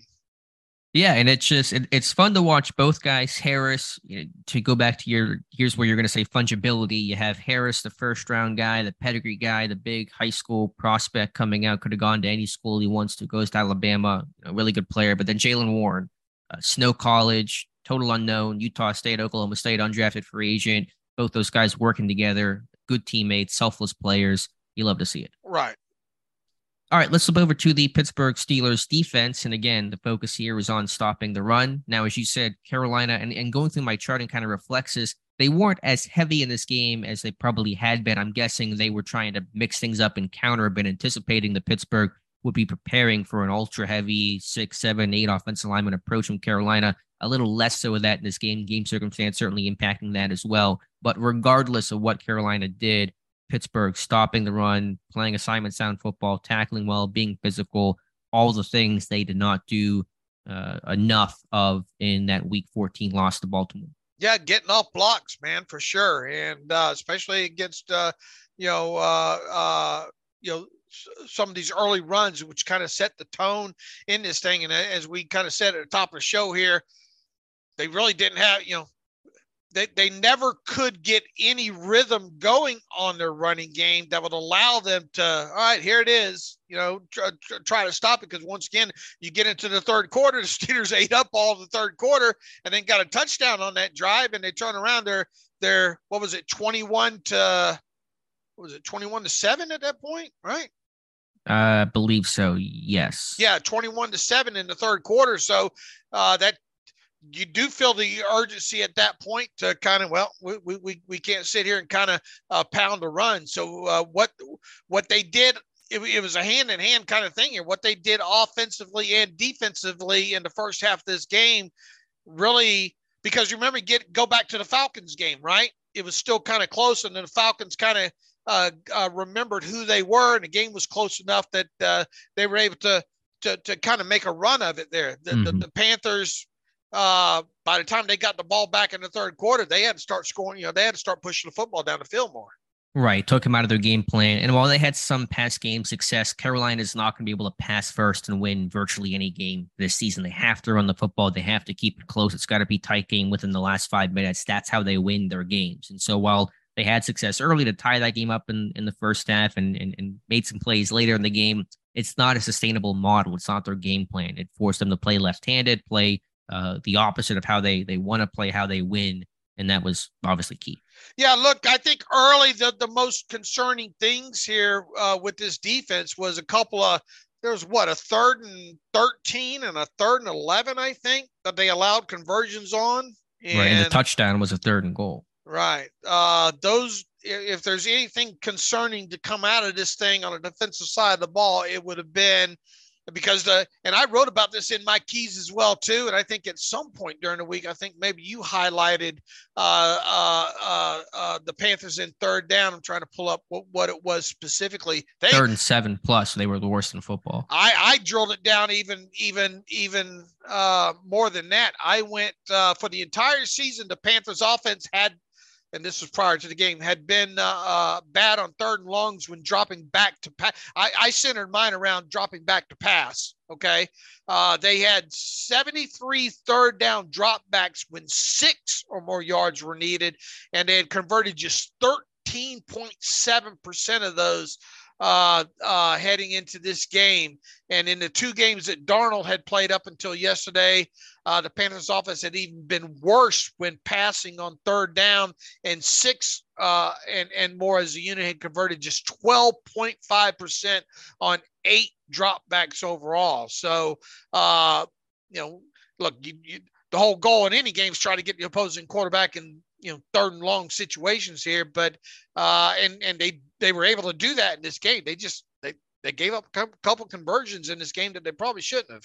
Yeah, and it's just it's fun to watch both guys. Harris, you know, to go back to here's where you're going to say fungibility. You have Harris, the first round guy, the pedigree guy, the big high school prospect coming out, could have gone to any school he wants to, goes to Alabama, a really good player. But then Jalen Warren, Snow College, total unknown, Utah State, Oklahoma State, undrafted free agent. Both those guys working together, good teammates, selfless players. You love to see it. Right. All right, let's flip over to the Pittsburgh Steelers defense. And again, the focus here was on stopping the run. Now, as you said, Carolina, and going through my chart and kind of reflects this, they weren't as heavy in this game as they probably had been. I'm guessing they were trying to mix things up and counter, been anticipating that Pittsburgh would be preparing for an ultra heavy 6, 7, 8 offensive lineman approach from Carolina. A little less so of that in this game. Game circumstance certainly impacting that as well. But regardless of what Carolina did, Pittsburgh stopping the run, playing assignment sound football, tackling well, being physical, all the things they did not do enough of in that Week 14 loss to Baltimore. Yeah, getting off blocks, man, for sure. And especially against, some of these early runs, which kind of set the tone in this thing. And as we kind of said at the top of the show here, they really didn't have, They never could get any rhythm going on their running game that would allow them to, all right, here it is, try to stop it. Because once again, you get into the third quarter, the Steelers ate up all the third quarter and then got a touchdown on that drive. And they turn around their 21-7 at that point, right? I believe so. Yes. Yeah. 21-7 in the third quarter. So that, you do feel the urgency at that point to kind of, we can't sit here and kind of pound a run. So what they did, it was a hand-in-hand kind of thing here. What they did offensively and defensively in the first half of this game really, because remember, go back to the Falcons game, right? It was still kind of close, and then the Falcons kind of remembered who they were, and the game was close enough that they were able to kind of make a run of it there. The Panthers, by the time they got the ball back in the third quarter, they had to start scoring. They had to start pushing the football down the field more. Right. Took him out of their game plan. And while they had some pass game success, Carolina is not going to be able to pass first and win virtually any game this season. They have to run the football. They have to keep it close. It's got to be tight game within the last 5 minutes. That's how they win their games. And so while they had success early to tie that game up in the first half and made some plays later in the game, it's not a sustainable model. It's not their game plan. It forced them to play left-handed, play the opposite of how they want to play, how they win. And that was obviously key. Yeah, look, I think early the most concerning things here with this defense was a couple of, there's a 3rd and 13 and a 3rd and 11, I think, that they allowed conversions on. And the touchdown was a 3rd and goal. Right. Those if there's anything concerning to come out of this thing on the defensive side of the ball, it would have been because and I wrote about this in my keys as well too. And I think at some point during the week, I think maybe you highlighted the Panthers in third down. I'm trying to pull up what it was specifically. Third and 7+. They were the worst in football. I drilled it down even more than that. I went for the entire season. The Panthers offense had, and this was prior to the game, had been bad on third and longs when dropping back to pass. I centered mine around dropping back to pass, okay? They had 73 third down dropbacks when 6 or more yards were needed, and they had converted just 13.7% of those heading into this game. And in the 2 games that Darnold had played up until yesterday, the Panthers offense had even been worse when passing on third down, and 6 and more as the unit had converted just 12.5% on 8 dropbacks overall. So, look, the whole goal in any game is try to get the opposing quarterback in, third and long situations here, but and they were able to do that in this game. They just they gave up a couple conversions in this game that they probably shouldn't have.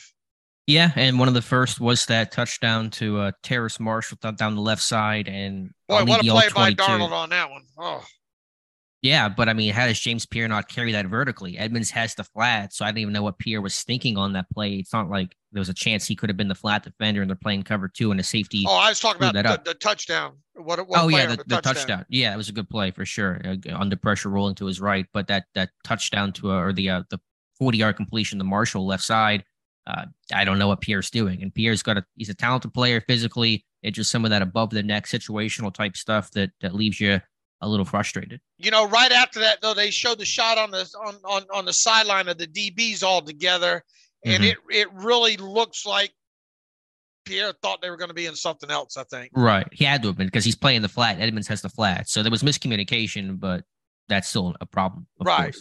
Yeah, and one of the first was that touchdown to Terrace Marshall down the left side, and boy, what a play by Darnold on that one. Oh, yeah, but I mean, how does James Pierre not carry that vertically? Edmonds has the flat, so I don't even know what Pierre was thinking on that play. It's not like there was a chance he could have been the flat defender, and they're playing cover 2 and a safety. Oh, I was talking about the touchdown. The touchdown. Yeah, it was a good play for sure. Under pressure, rolling to his right, but that touchdown to the 40-yard completion to Marshall left side. I don't know what Pierre's doing, and Pierre's he's a talented player physically. It's just some of that above the neck situational type stuff that leaves you a little frustrated. Right after that, though, they showed the shot on the sideline of the DBs all together. And it really looks like Pierre thought they were going to be in something else, I think. Right. He had to have been, because he's playing the flat. Edmonds has the flat. So there was miscommunication, but that's still a problem. Right.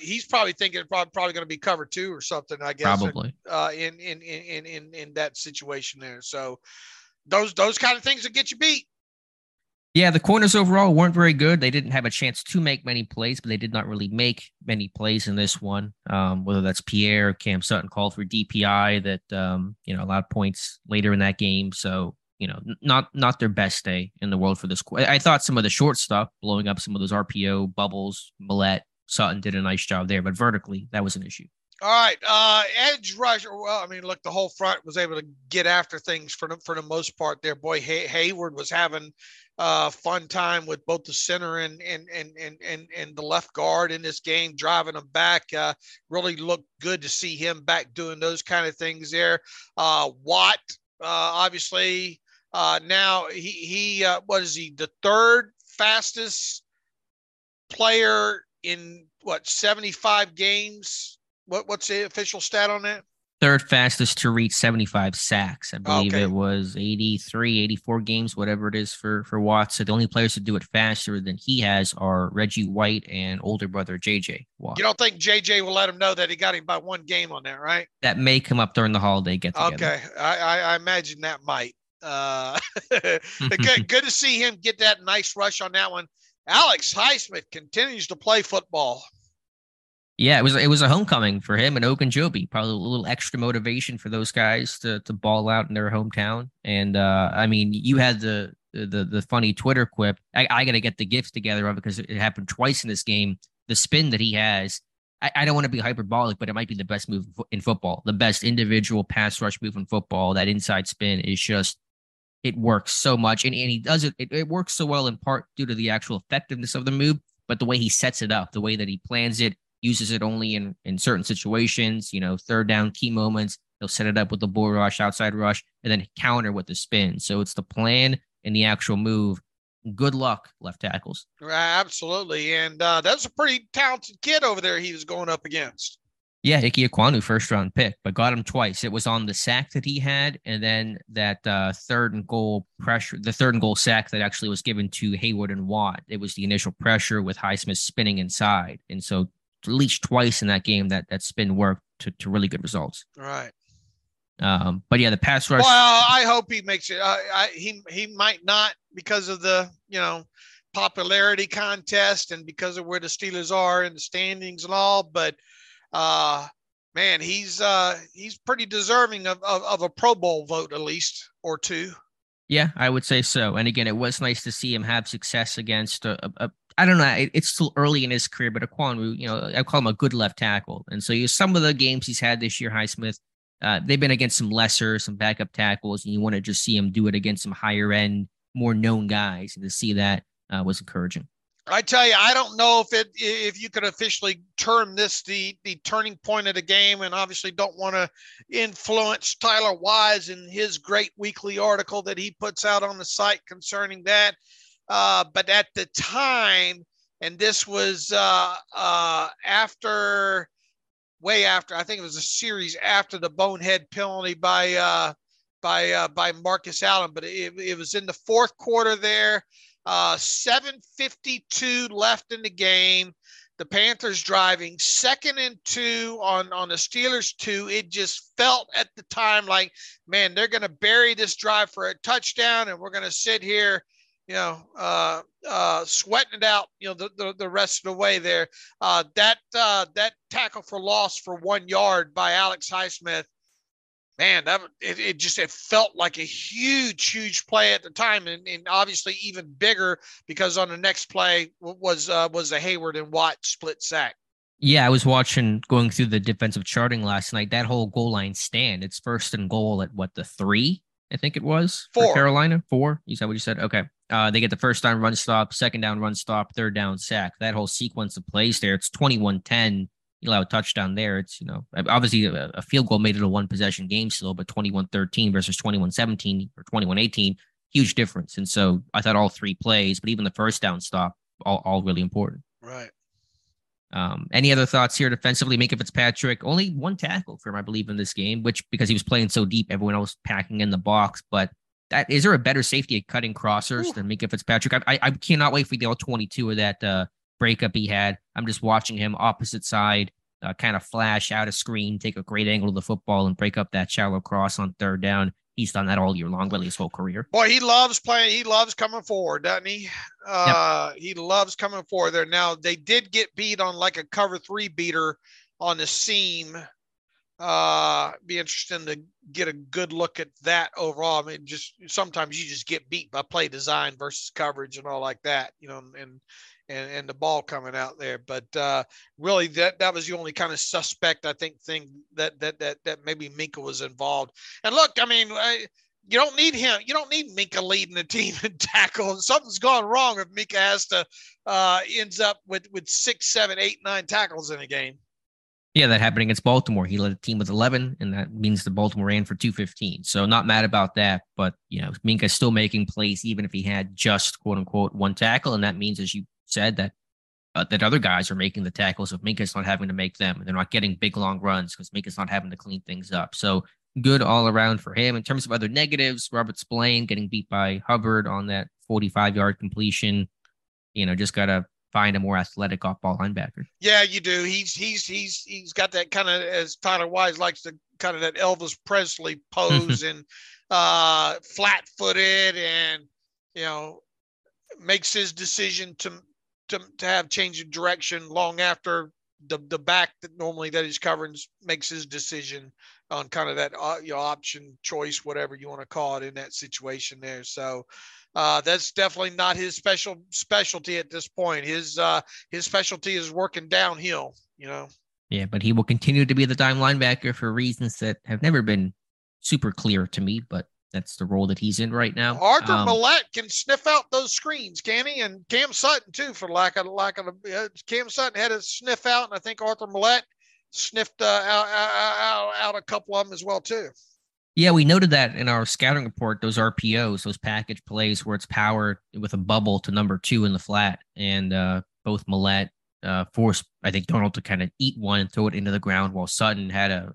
He's probably thinking it's probably going to be cover 2 or something, I guess. Probably. In that situation there. So those kind of things will get you beat. Yeah, the corners overall weren't very good. They didn't have a chance to make many plays, but they did not really make many plays in this one. Whether that's Pierre or Cam Sutton called for DPI that, allowed points later in that game. So, not their best day in the world for this. I thought some of the short stuff, blowing up some of those RPO bubbles, Millett, Sutton did a nice job there, but vertically, that was an issue. All right, edge rusher. Well, I mean, look, the whole front was able to get after things for the most part there. Boy, Heyward was having fun time with both the center and the left guard in this game, driving them back. Really looked good to see him back doing those kind of things there. Watt, obviously, now he what is he, the third fastest player in 75 games? What's the official stat on that? Third fastest to reach 75 sacks. I believe it was 83, 84 games, whatever it is for Watt. So the only players that do it faster than he has are Reggie White and older brother J.J. Watt. You don't think J.J. will let him know that he got him by 1 game on that, right? That may come up during the holiday get-together. Okay, I imagine that might. Good to see him get that nice rush on that one. Alex Highsmith continues to play football. Yeah, it was a homecoming for him and Ogunjobi. Probably a little extra motivation for those guys to ball out in their hometown. And I mean, you had the funny Twitter quip. I got to get the gifs together of it because it happened twice in this game. The spin that he has, I don't want to be hyperbolic, but it might be the best move in football. The best individual pass rush move in football. That inside spin is just, it works so much, and he does it. It works so well in part due to the actual effectiveness of the move, but the way he sets it up, the way that he plans it. Uses it only in certain situations, third down key moments. They'll set it up with the bull rush, outside rush, and then counter with the spin. So it's the plan and the actual move. Good luck, left tackles. Absolutely. And that's a pretty talented kid over there he was going up against. Yeah, Ike Ekwonu, first-round pick, but got him twice. It was on the sack that he had, and then that third and goal sack that actually was given to Heyward and Watt. It was the initial pressure with Highsmith spinning inside. And so at least twice in that game that spin worked to really good results. All right. But yeah, the pass rush. Well, I hope he makes it. He might not because of the popularity contest and because of where the Steelers are in the standings and all, but man, he's pretty deserving of a Pro Bowl vote, at least, or two. Yeah, I would say so. And again, it was nice to see him have success against I don't know, it's still early in his career, but Ekwonu, you know, I call him a good left tackle. And so some of the games he's had this year, Highsmith, they've been against some lesser, some backup tackles, and you want to just see him do it against some higher end, more known guys. And to see that was encouraging. I tell you, I don't know if you could officially term this the turning point of the game, and obviously don't want to influence Tyler Wise in his great weekly article that he puts out on the site concerning that. But at the time, and this was way after, I think it was a series after the bonehead penalty by Marcus Allen, but it was in the fourth quarter there. 7:52 left in the game. The Panthers driving 2nd and 2 on the Steelers 2. It just felt at the time like, man, they're going to bury this drive for a touchdown, and we're going to sit here, you know, sweating it out, you know, the rest of the way there. That tackle for loss for 1 yard by Alex Highsmith, man, it felt like a huge play at the time, and obviously even bigger because on the next play was a Heyward and Watt split sack. Yeah, I was going through the defensive charting last night. That whole goal line stand, it's 1st and goal at what, the 3, I think it was? 4. For Carolina? 4? Is that what you said? Okay. They get the 1st down run stop, 2nd down run stop, 3rd down sack. That whole sequence of plays there, it's 21-10. You allow a touchdown there. It's, you know, obviously a field goal made it a one possession game still, but 21-13 versus 21-17 or 21-18, huge difference. And so I thought all 3 plays, but even the 1st down stop, all really important. Right. Any other thoughts here defensively? Minko Fitzpatrick, only 1 tackle for him, I believe, in this game, which because he was playing so deep, everyone else packing in the box. But that is there a better safety at cutting crossers than Minko Fitzpatrick? I cannot wait for the all 22 of that breakup he had. I'm just watching him opposite side, kind of flash out of screen, take a great angle to the football and break up that shallow cross on 3rd down. He's done that all year long, really his whole career. Boy, he loves playing. He loves coming forward, doesn't he? Yep. He loves coming forward there. Now, they did get beat on like a cover 3 beater on the seam. Be interesting to get a good look at that overall. I mean, just sometimes you just get beat by play design versus coverage and all like that, you know, and the ball coming out there. But really that was the only kind of suspect, I think, thing that maybe Minko was involved. And look, I mean, you don't need him. You don't need Minko leading the team in tackles. Something's gone wrong if Minko has to ends up with 6, 7, 8, 9 tackles in a game. Yeah, that happened against Baltimore. He led the team with 11, and that means the Baltimore ran for 215. So not mad about that, but, you know, Minko's still making plays, even if he had just, quote-unquote, 1 tackle, and that means, as you said, that other guys are making the tackles if Minko's not having to make them, and they're not getting big, long runs because Minko's not having to clean things up. So good all around for him. In terms of other negatives, Robert Spillane getting beat by Hubbard on that 45-yard completion, you know, just got to find a more athletic off-ball linebacker. Yeah, you do. He's got that kind of, as Tyler Wise likes to, kind of that Elvis Presley pose and flat-footed, and, you know, makes his decision to have change of direction long after the back that normally that he's covering makes his decision on kind of that option choice, whatever you want to call it in that situation there. So that's definitely not his specialty at this point. His specialty is working downhill, you know? Yeah, but he will continue to be the dime linebacker for reasons that have never been super clear to me, but that's the role that he's in right now. Arthur Millett can sniff out those screens, can he? And Cam Sutton too, for lack of Cam Sutton had a sniff out. And I think Arthur Millett sniffed out a couple of them as well too. Yeah, we noted that in our scouting report, those RPOs, those package plays where it's powered with a bubble to number 2 in the flat. And both Millett forced, I think, Darnold to kind of eat one and throw it into the ground, while Sutton had a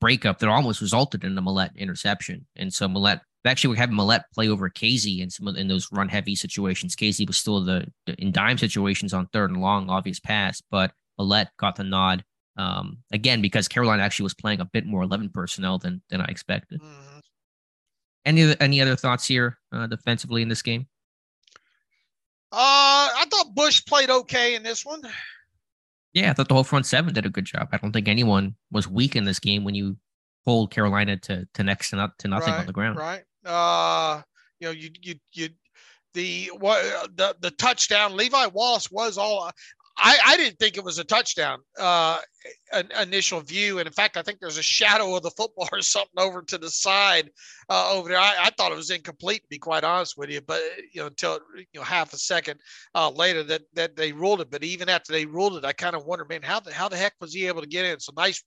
breakup that almost resulted in a Millett interception. And so Millett, actually, we had Millett play over Casey in those run-heavy situations. Casey was still in dime situations on 3rd and long, obvious pass, but Millett got the nod. Again, because Carolina actually was playing a bit more 11 personnel than I expected. Mm-hmm. Any other thoughts here defensively in this game? I thought Bush played okay in this one. Yeah, I thought the whole front seven did a good job. I don't think anyone was weak in this game when you hold Carolina to next to nothing on the ground. Right. You know, the touchdown, Levi Wallace was all. I didn't think it was a touchdown an initial view. And in fact, I think there's a shadow of the football or something over to the side over there. I thought it was incomplete, to be quite honest with you, but you know, until half a second later that they ruled it. But even after they ruled it, I kind of wondered, man, how the heck was he able to get in? So nice,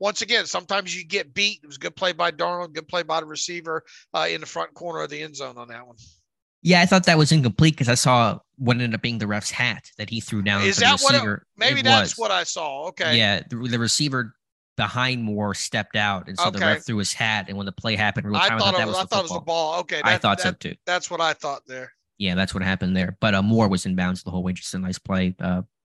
once again, sometimes you get beat. It was a good play by Darnold, good play by the receiver in the front corner of the end zone on that one. Yeah, I thought that was incomplete because I saw what ended up being the ref's hat that he threw down. Is that what it, maybe that's what I saw. Okay. Yeah, the receiver behind Moore stepped out, and so the ref threw his hat, and when the play happened, real time, I thought it was the ball. Okay. I thought so too. That's what I thought there. Yeah, that's what happened there. But Moore was in bounds the whole way. Just a nice play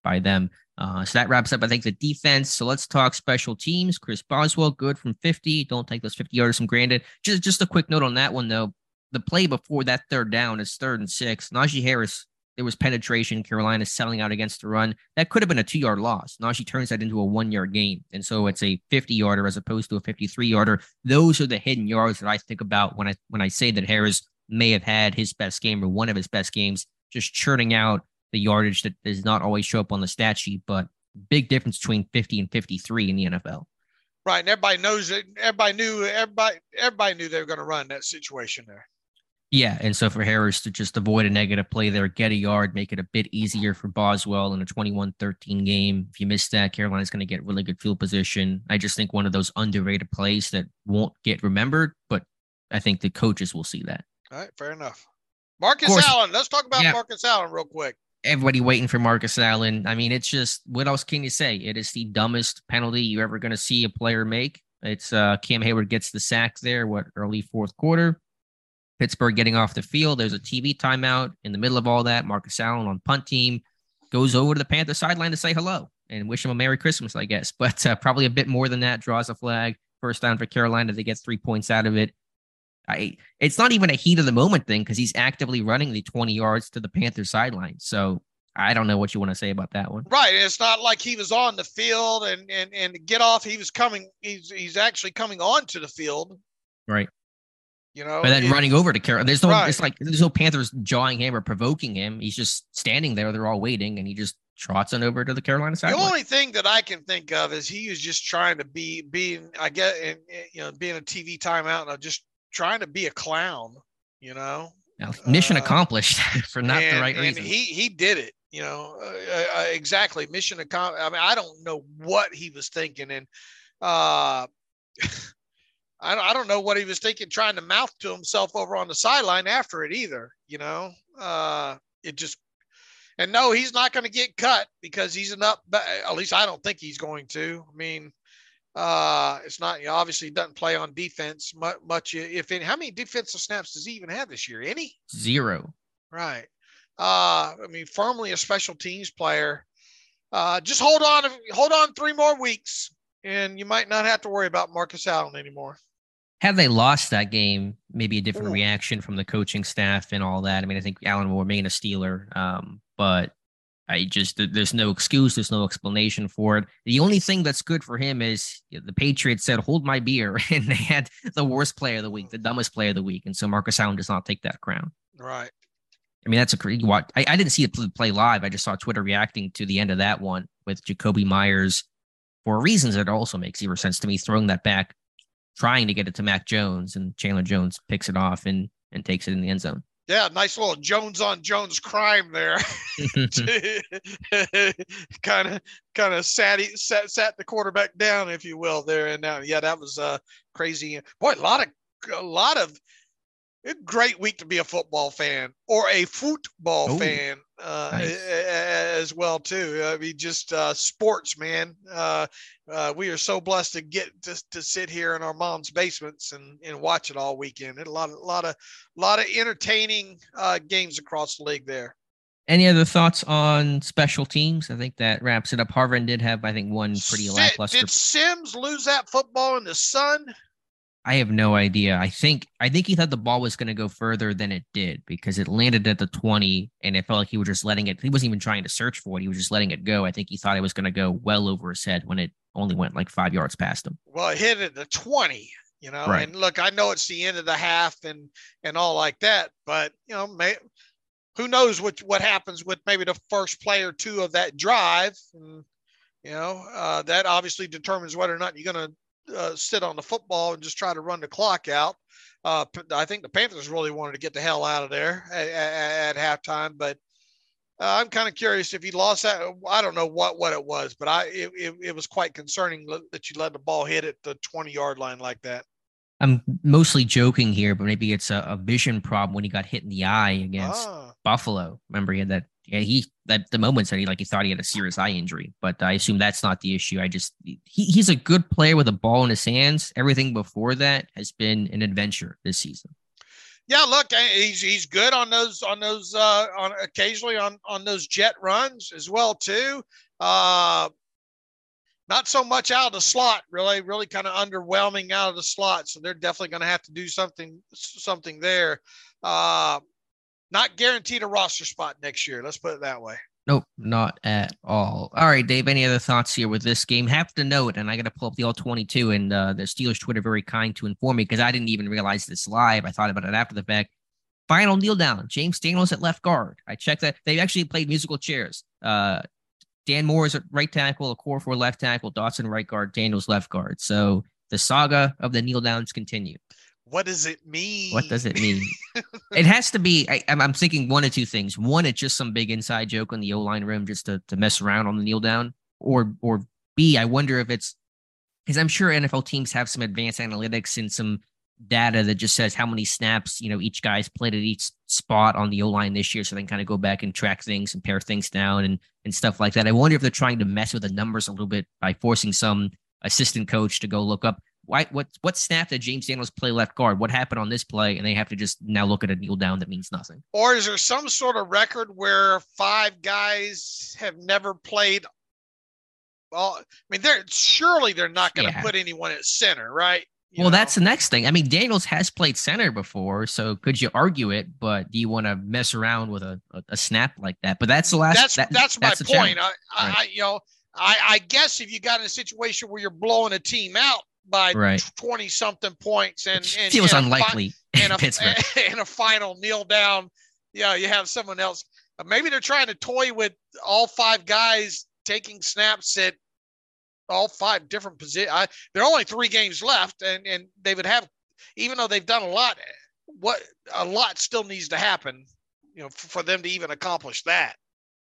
by them. So that wraps up, I think, the defense. So let's talk special teams. Chris Boswell, good from 50. Don't take those 50 yards from granted. Just a quick note on that one, though. The play before that third down is 3rd and 6. Najee Harris, there was penetration. Carolina selling out against the run. That could have been a 2-yard loss. Najee turns that into a 1-yard gain. And so it's a 50-yarder as opposed to a 53-yarder. Those are the hidden yards that I think about when I say that Harris may have had his best game or one of his best games, just churning out the yardage that does not always show up on the stat sheet, but big difference between 50 and 53 in the NFL. Right. And everybody knows it. Everybody knew they were going to run that situation there. Yeah, and so for Harris to just avoid a negative play there, get a yard, make it a bit easier for Boswell in a 21-13 game. If you miss that, Carolina's going to get really good field position. I just think one of those underrated plays that won't get remembered, but I think the coaches will see that. All right, fair enough. Marcus Allen, let's talk about Marcus Allen real quick. Everybody waiting for Marcus Allen. I mean, it's just, what else can you say? It is the dumbest penalty you're ever going to see a player make. It's Cam Heyward gets the sack there, early fourth quarter. Pittsburgh getting off the field. There's a TV timeout in the middle of all that. Marcus Allen on punt team goes over to the Panther sideline to say hello and wish him a Merry Christmas, I guess. But probably a bit more than that. Draws a flag. First down for Carolina. They get 3 points out of it. It's not even a heat of the moment thing because he's actively running the 20 yards to the Panther sideline. So I don't know what you want to say about that one. Right. It's not like he was on the field and to get off. He was coming. He's actually coming onto the field. Right. But then running over to Carolina, it's like there's no Panthers jawing him or provoking him. He's just standing there. They're all waiting, and he just trots on over to the Carolina side. The only thing that I can think of is he was just trying to being a TV timeout and just trying to be a clown. Mission accomplished for the right reason. And he did it. Exactly, mission accomplished. I mean, I don't know what he was thinking, and I don't know what he was thinking, trying to mouth to himself over on the sideline after it either. And no, he's not going to get cut because he's at least I don't think he's going to. I mean, it's not, obviously doesn't play on defense much. If any, how many defensive snaps does he even have this year? Any? Zero. Right. I mean, firmly a special teams player. Just hold on 3 more weeks. And you might not have to worry about Marcus Allen anymore. Had they lost that game, maybe a different reaction from the coaching staff and all that. I mean, I think Allen will remain a Steeler, but there's no excuse. There's no explanation for it. The only thing that's good for him is the Patriots said, hold my beer. And they had the worst player of the week, the dumbest player of the week. And so Marcus Allen does not take that crown. Right. I mean, that's a crazy watch. I didn't see it play live. I just saw Twitter reacting to the end of that one with Jacoby Myers. For reasons that also makes zero sense to me, throwing that back, trying to get it to Mac Jones, and Chandler Jones picks it off and takes it in the end zone. Yeah, nice little Jones on Jones crime there. kind of sat the quarterback down, if you will, there and now. Yeah, that was crazy. Boy, a lot of great week to be a football fan or a football fan. Nice. As well too. I mean, just sports, man. We are so blessed to get to sit here in our mom's basements and watch it all weekend. And a lot of entertaining games across the league there. Any other thoughts on special teams? I think that wraps it up. Harvin did have, I think, one pretty lackluster. Did Sims lose that football in the sun? I have no idea. I think he thought the ball was going to go further than it did because it landed at the 20 and it felt like he was just letting it. He wasn't even trying to search for it. He was just letting it go. I think he thought it was going to go well over his head when it only went like 5 yards past him. Well, it hit at the 20, you know, right. And look, I know it's the end of the half and all like that, but you know, who knows what happens with maybe the first play or two of that drive. And, you know, that obviously determines whether or not you're going to, sit on the football and just try to run the clock out. I think the Panthers really wanted to get the hell out of there at halftime, but I'm kind of curious if you lost that. I don't know what it was, but it was quite concerning that you let the ball hit at the 20-yard line like that. I'm mostly joking here, but maybe it's a vision problem when he got hit in the eye against Buffalo. Remember, he had that. Yeah, he at the moment said he thought he had a serious eye injury, but I assume that's not the issue. I just he's a good player with a ball in his hands. Everything before that has been an adventure this season. Yeah, look, he's good on those jet runs as well too. Not so much out of the slot, really kind of underwhelming out of the slot. So they're definitely going to have to do something there. Not guaranteed a roster spot next year. Let's put it that way. Nope, not at all. All right, Dave, any other thoughts here with this game? Have to note, and I got to pull up the All-22, and the Steelers Twitter very kind to inform me because I didn't even realize this live. I thought about it after the fact. Final kneel down. James Daniels at left guard. I checked that. They actually played musical chairs. Dan Moore is at right tackle, Okorafor left tackle, Dotson right guard, Daniels left guard. So the saga of the kneel downs continue. What does it mean? What does it mean? It has to be, I'm thinking one of two things. One, it's just some big inside joke on the O-line room just to mess around on the kneel down. Or B, I wonder if it's, because I'm sure NFL teams have some advanced analytics and some data that just says how many snaps, you know, each guy's played at each spot on the O-line this year. So they can kind of go back and track things and pare things down and stuff like that. I wonder if they're trying to mess with the numbers a little bit by forcing some assistant coach to go look up. What snap did James Daniels play left guard? What happened on this play? And they have to just now look at a kneel down that means nothing. Or is there some sort of record where five guys have never played? Well, I mean, they're not going to put anyone at center, right? That's the next thing. I mean, Daniels has played center before, so could you argue it? But do you want to mess around with a snap like that? But that's the last. That's my point. I guess if you got in a situation where you're blowing a team out by 20 something points and it was unlikely in a final kneel down. Yeah. You have someone else, maybe they're trying to toy with all five guys taking snaps at all five different positions. There are only three games left and they would have, even though they've done a lot still needs to happen, you know, for them to even accomplish that.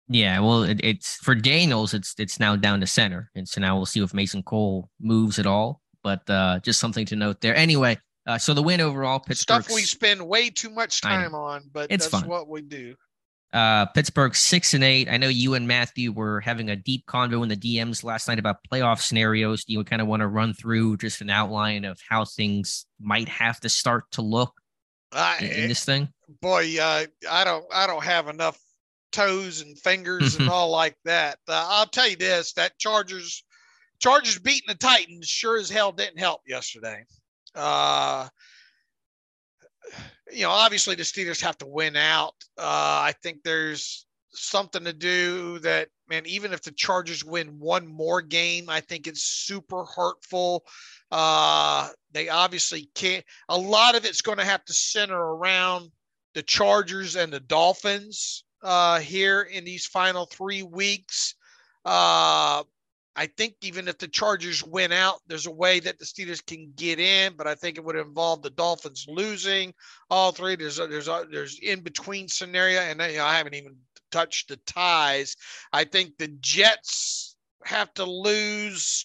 Yeah, well, it's for Daniels, it's now down to center. And so now we'll see if Mason Cole moves at all. But just something to note there. Anyway, so the win overall, Pittsburgh. Stuff we spend way too much time on, but it's that's fun. What we do. Pittsburgh 6-8. I know you and Matthew were having a deep convo in the DMs last night about playoff scenarios. Do you kind of want to run through just an outline of how things might have to start to look in this thing? Boy, I don't have enough toes and fingers and all like that. I'll tell you this, that Chargers beating the Titans sure as hell didn't help yesterday. You know, obviously the Steelers have to win out. I think there's something to do that, man, even if the Chargers win one more game, I think it's super hurtful. They obviously can't. A lot of it's going to have to center around the Chargers and the Dolphins here in these final 3 weeks. I think even if the Chargers win out, there's a way that the Steelers can get in, but I think it would involve the Dolphins losing all three. There's in-between scenario, and you know, I haven't even touched the ties. I think the Jets have to lose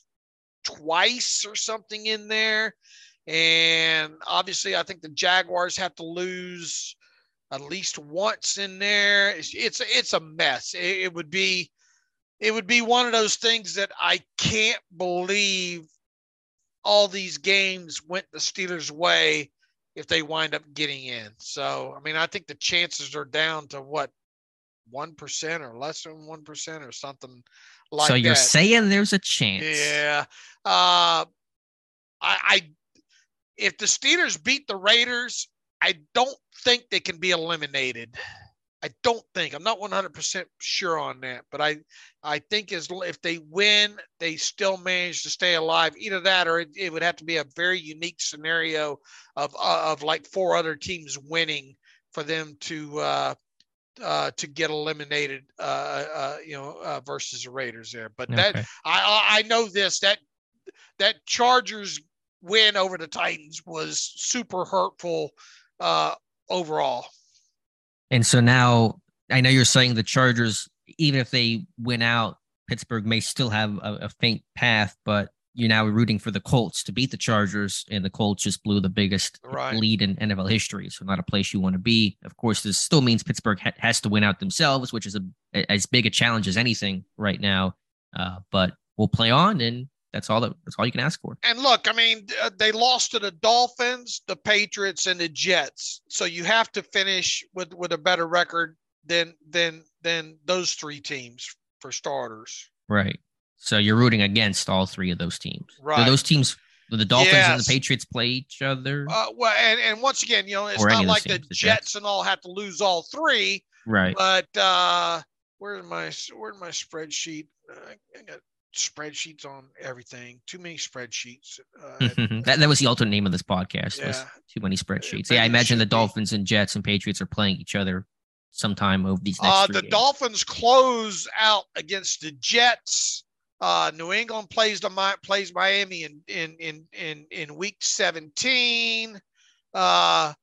twice or something in there. And obviously, I think the Jaguars have to lose at least once in there. It's a mess. It would be one of those things that I can't believe all these games went the Steelers' way if they wind up getting in. So, I mean, I think the chances are down to 1% or less than 1% or something like that. So you're saying there's a chance. Yeah. I if the Steelers beat the Raiders, I don't think they can be eliminated. I don't think. I'm not 100% sure on that, but I think if they win, they still manage to stay alive. Either that or it would have to be a very unique scenario of like four other teams winning for them to get eliminated, versus the Raiders there. But okay. That I know this, that Chargers win over the Titans was super hurtful overall. And so now I know you're saying the Chargers, even if they win out, Pittsburgh may still have a faint path, but you're now rooting for the Colts to beat the Chargers, and the Colts just blew the biggest lead in NFL history. So not a place you want to be. Of course, this still means Pittsburgh has to win out themselves, which is as big a challenge as anything right now. But we'll play on, and that's all you can ask for. And look, I mean, they lost to the Dolphins, the Patriots, and the Jets. So you have to finish with a better record than those three teams for starters. Right. So you're rooting against all three of those teams. Right. So those teams, the Dolphins and the Patriots, play each other. Well, and once again, you know, it's not like the Jets and all have to lose all three. Right. But where's my spreadsheet? I got spreadsheets on everything. Too many spreadsheets. That was the alternate name of this podcast. Yeah. Too many spreadsheets. Yeah, I imagine the Dolphins and Jets and Patriots are playing each other sometime over these next 3 days. The Dolphins close out against the Jets. New England plays Miami in week 17. Let's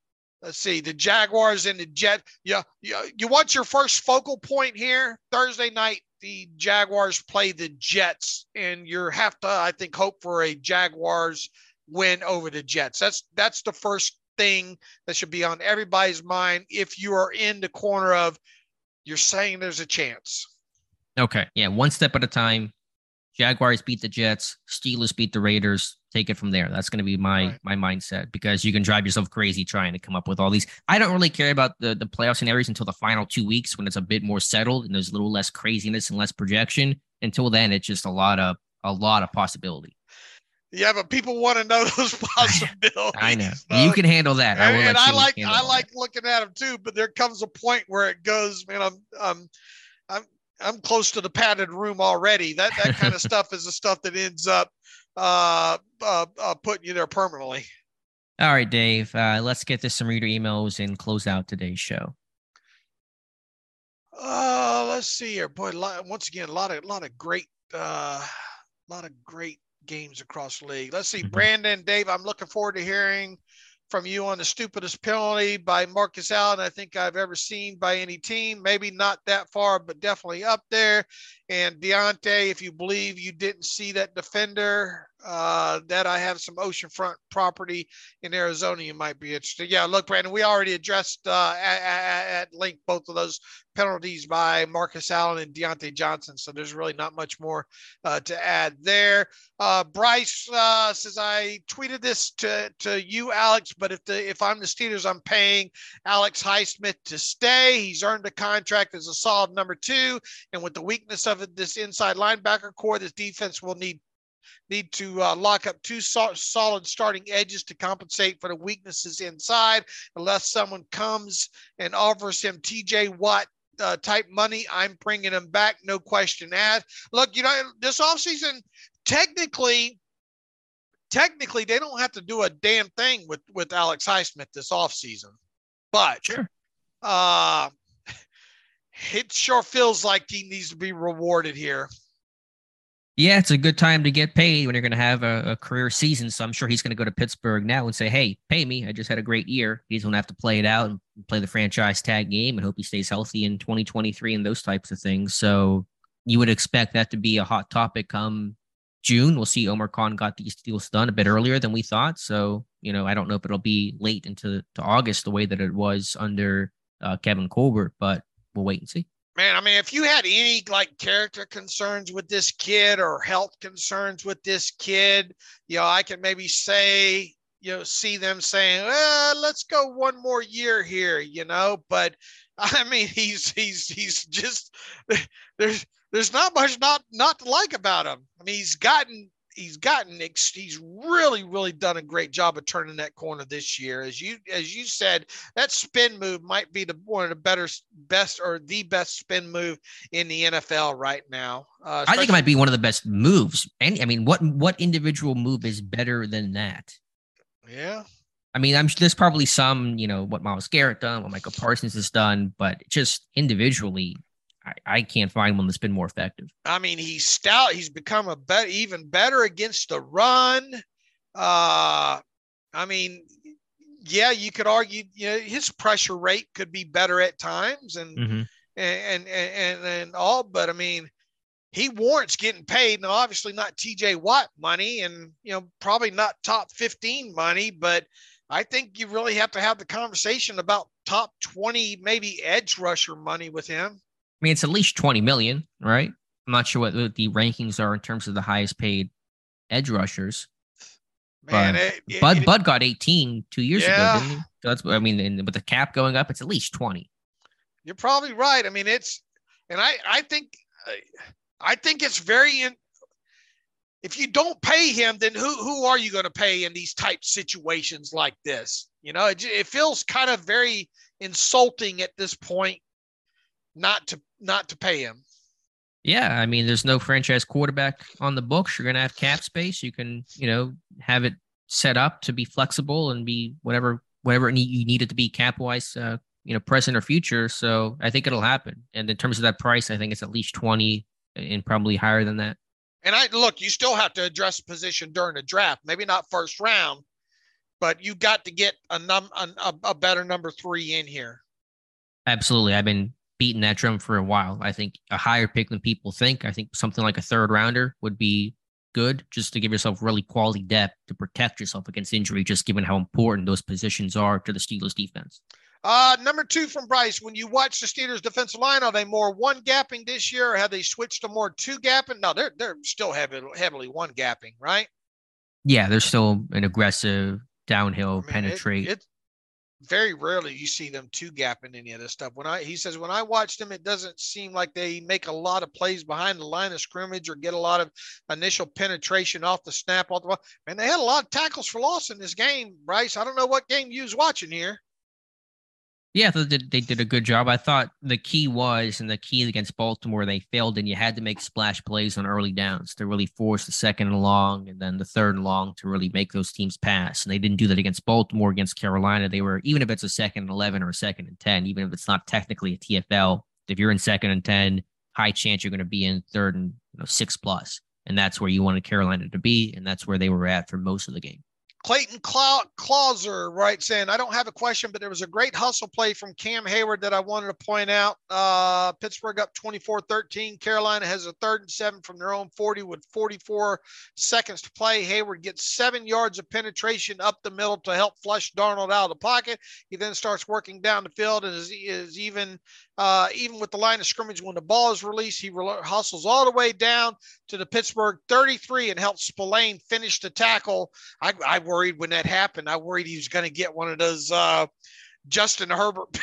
see, the Jaguars and the Jets. Yeah, you want your first focal point here? Thursday night, the Jaguars play the Jets, and you have to, I think, hope for a Jaguars win over the Jets. That's the first thing that should be on everybody's mind if you are in the corner of you're saying there's a chance. Okay, yeah, one step at a time. Jaguars beat the Jets, Steelers beat the Raiders, take it from there. That's going to be my mindset, because you can drive yourself crazy trying to come up with all these. I don't really care about the playoff scenarios until the final 2 weeks, when it's a bit more settled and there's a little less craziness and less projection. Until then, it's just a lot of possibility. Yeah, but people want to know those possibilities. I know. You can handle that. I like looking at them too, but there comes a point where it goes, man, I'm close to the padded room already. That kind of stuff is the stuff that ends up putting you there permanently. All right, Dave, let's get to some reader emails and close out today's show. Let's see here, boy. Once again, a lot of great games across the league. Let's see, Brandon, Dave, I'm looking forward to hearing from you on the stupidest penalty by Marcus Allen I think I've ever seen by any team. Maybe not that far, but definitely up there. And Diontae, if you believe you didn't see that defender, that I have some oceanfront property in Arizona, you might be interested. Yeah, look, Brandon, we already addressed at length both of those penalties by Marcus Allen and Diontae Johnson, so there's really not much more to add there. Bryce says, I tweeted this to you, Alex, but if I'm the Steelers, I'm paying Alex Highsmith to stay. He's earned a contract as a solid number 2, and with the weakness of this inside linebacker core, this defense will need to lock up 2 solid starting edges to compensate for the weaknesses inside. Unless someone comes and offers him T.J. Watt type money, I'm bringing him back, no question asked. Look, you know, this offseason, technically, they don't have to do a damn thing with Alex Highsmith this offseason. But sure, it sure feels like he needs to be rewarded here. Yeah, it's a good time to get paid when you're going to have a career season. So I'm sure he's going to go to Pittsburgh now and say, hey, pay me. I just had a great year. He's going to have to play it out and play the franchise tag game and hope he stays healthy in 2023 and those types of things. So you would expect that to be a hot topic come June. We'll see. Omar Khan got these deals done a bit earlier than we thought. So, you know, I don't know if it'll be late into August the way that it was under Kevin Colbert, but we'll wait and see. Man, I mean, if you had any like character concerns with this kid or health concerns with this kid, you know, I can maybe say, you know, see them saying, let's go one more year here, you know, but I mean, he's just, there's not much not to like about him. I mean, he's gotten he's really done a great job of turning that corner this year. As you said, that spin move might be the best spin move in the NFL right now. I think it might be one of the best moves. And I mean, what individual move is better than that? Yeah. I mean, there's probably some, what Myles Garrett done, what Michael Parsons has done, but just individually, I can't find one that's been more effective. I mean, he's stout. He's become even better against the run. You could argue, his pressure rate could be better at times and all, but I mean, he warrants getting paid, and obviously not T.J. Watt money, and probably not top 15 money, but I think you really have to have the conversation about top 20, maybe edge rusher money with him. I mean, it's at least 20 million, right? I'm not sure what the rankings are in terms of the highest paid edge rushers. Man, but Bud got 18 2 years ago, didn't he? So that's and with the cap going up, it's at least 20. You're probably right. I mean, I think it's very. If you don't pay him, then who are you going to pay in these type situations like this? It feels kind of very insulting at this point not to pay him. Yeah, I mean, there's no franchise quarterback on the books. You're going to have cap space. You can, have it set up to be flexible and be whatever you need it to be cap-wise, present or future. So I think it'll happen. And in terms of that price, I think it's at least 20 and probably higher than that. And you still have to address position during the draft. Maybe not first round, but you got to get a better number 3 in here. Absolutely. I've been beating that drum for a while. I think a higher pick than people think. I think something like a third rounder would be good, just to give yourself really quality depth to protect yourself against injury, just given how important those positions are to the Steelers defense. Number 2 from Bryce, when you watch the Steelers defensive line, are they more one gapping this year, or have they switched to more two gapping? No, they're still heavily one gapping, right? Yeah. They're still an aggressive downhill penetrate. Very rarely you see them two gapping any of this stuff. When I watch them, it doesn't seem like they make a lot of plays behind the line of scrimmage or get a lot of initial penetration off the snap. And they had a lot of tackles for loss in this game, Bryce. I don't know what game you was watching here. Yeah, they did a good job. I thought the key against Baltimore, they failed, and you had to make splash plays on early downs to really force the second and long and then the third and long to really make those teams pass. And they didn't do that against Baltimore. Against Carolina, they were, even if it's a 2nd and 11 or a 2nd and 10, even if it's not technically a TFL, if you're in 2nd and 10, high chance you're going to be in 3rd and 6+. And that's where you wanted Carolina to be, and that's where they were at for most of the game. Clayton Clauser writes in, I don't have a question, but there was a great hustle play from Cam Heyward that I wanted to point out. Pittsburgh up 24-13. Carolina has a 3rd and 7 from their own 40 with 44 seconds to play. Heyward gets 7 yards of penetration up the middle to help flush Darnold out of the pocket. He then starts working down the field and is even with the line of scrimmage when the ball is released. He hustles all the way down to the Pittsburgh 33 and helps Spillane finish the tackle. I worried when that happened. I worried he was going to get one of those Justin Herbert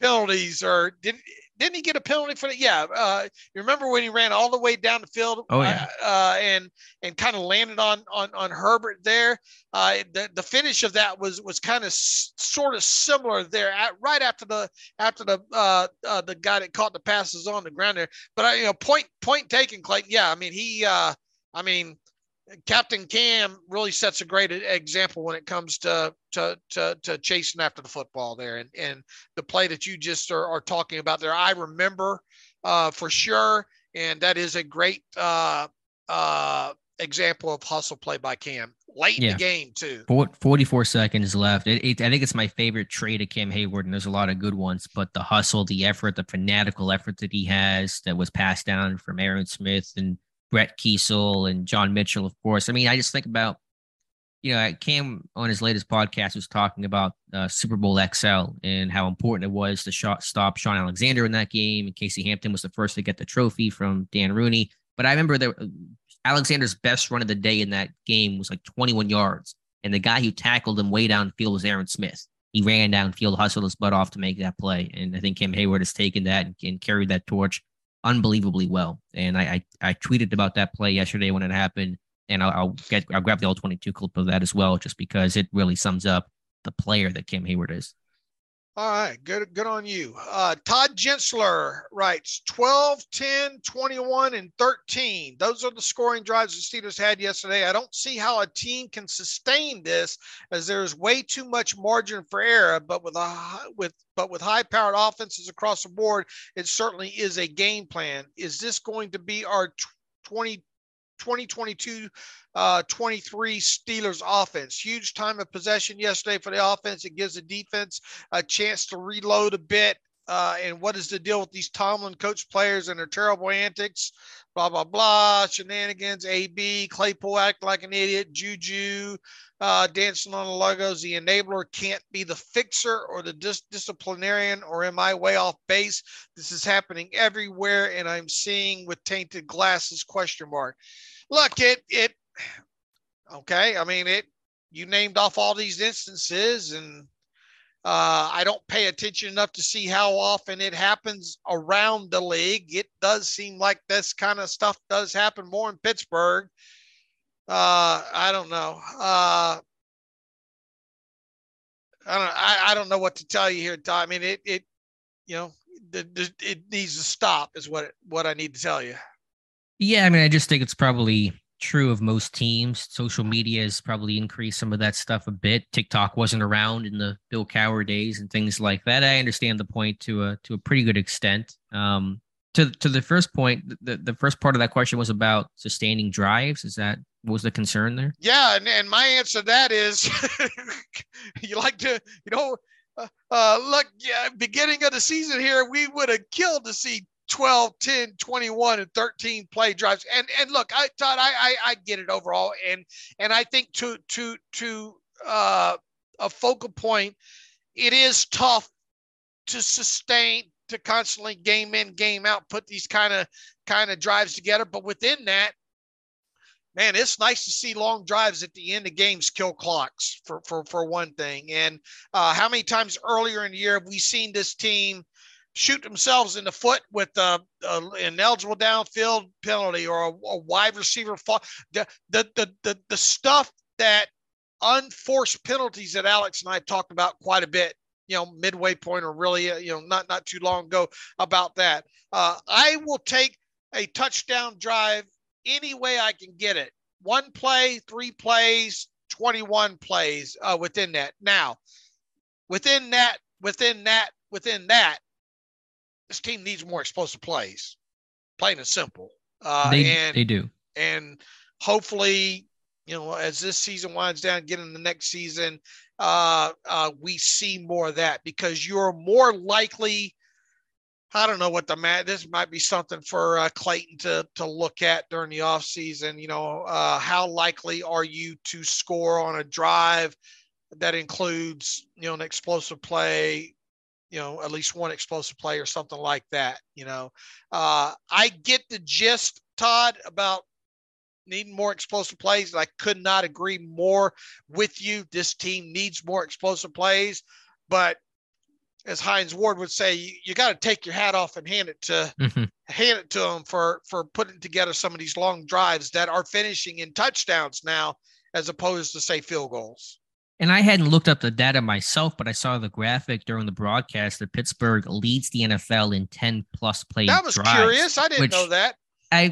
penalties, or didn't he get a penalty for that? Yeah. You remember when he ran all the way down the field and kind of landed on Herbert there. The finish of that was kind of sort of similar there right after the the guy that caught the passes on the ground there, but point taken, Clayton. Yeah. I mean, Captain Cam really sets a great example when it comes to chasing after the football there. And the play that you just are talking about there, I remember for sure. And that is a great example of hustle play by Cam late in the game too. 44 seconds left. I think it's my favorite trait of Cam Heyward, and there's a lot of good ones, but the hustle, the effort, the fanatical effort that he has that was passed down from Aaron Smith and Brett Kiesel and John Mitchell, of course. I mean, I just think about, Cam on his latest podcast was talking about Super Bowl XL and how important it was to stop Sean Alexander in that game. And Casey Hampton was the first to get the trophy from Dan Rooney. But I remember that Alexander's best run of the day in that game was like 21 yards. And the guy who tackled him way downfield was Aaron Smith. He ran downfield, hustled his butt off to make that play. And I think Cam Heyward has taken that and carried that torch unbelievably well. And I tweeted about that play yesterday when it happened, and I'll grab the all-22 clip of that as well, just because it really sums up the player that Cam Heyward is. All right. Good on you. Todd Gensler writes 12, 10, 21, and 13. Those are the scoring drives the Steelers had yesterday. I don't see how a team can sustain this, as there is way too much margin for error, but with high-powered offenses across the board, it certainly is a game plan. Is this going to be our 2022 23 Steelers offense? Huge time of possession yesterday for the offense. It gives the defense a chance to reload a bit. And what is the deal with these Tomlin coach players and their terrible antics? Blah, blah, blah. Shenanigans, AB, Claypool acting like an idiot, Juju dancing on the logos. The enabler can't be the fixer or the disciplinarian, or am I way off base? This is happening everywhere, and I'm seeing with tainted glasses, question mark. Look, okay. I mean, you named off all these instances, and I don't pay attention enough to see how often it happens around the league. It does seem like this kind of stuff does happen more in Pittsburgh. I don't know. I don't know what to tell you here, Todd. I mean, it needs to stop is what I need to tell you. Yeah. I mean, I just think it's probably true of most teams. Social media has probably increased some of that stuff a bit. TikTok wasn't around in the Bill Cowher days and things like that. I understand the point to a pretty good extent. To the first point, the first part of that question was about sustaining drives. Is that what was the concern there? Yeah, and my answer to that is beginning of the season here, we would have killed to see 12, 10, 21, and 13 play drives. And look, Todd, I get it overall. And I think to a focal point, it is tough to sustain, to constantly game in, game out, put these kind of drives together. But within that, man, it's nice to see long drives at the end of games kill clocks for one thing. And how many times earlier in the year have we seen this team shoot themselves in the foot with an ineligible downfield penalty or a wide receiver fall? The stuff that unforced penalties that Alex and I talked about quite a bit, midway point, or really, not too long ago about that. I will take a touchdown drive any way I can get it. One play, three plays, 21 plays within that. Now, within that, this team needs more explosive plays, plain and simple. They do. And hopefully, as this season winds down, getting the next season, we see more of that, because you're more likely. I don't know what this might be something for Clayton to look at during the offseason. How likely are you to score on a drive that includes, an explosive play, at least one explosive play or something like that. I get the gist, Todd, about needing more explosive plays. And I could not agree more with you. This team needs more explosive plays, but as Hines Ward would say, you got to take your hat off and hand it to them for putting together some of these long drives that are finishing in touchdowns now, as opposed to, say, field goals. And I hadn't looked up the data myself, but I saw the graphic during the broadcast that Pittsburgh leads the NFL in 10-plus play drives. That was curious. I didn't know that. I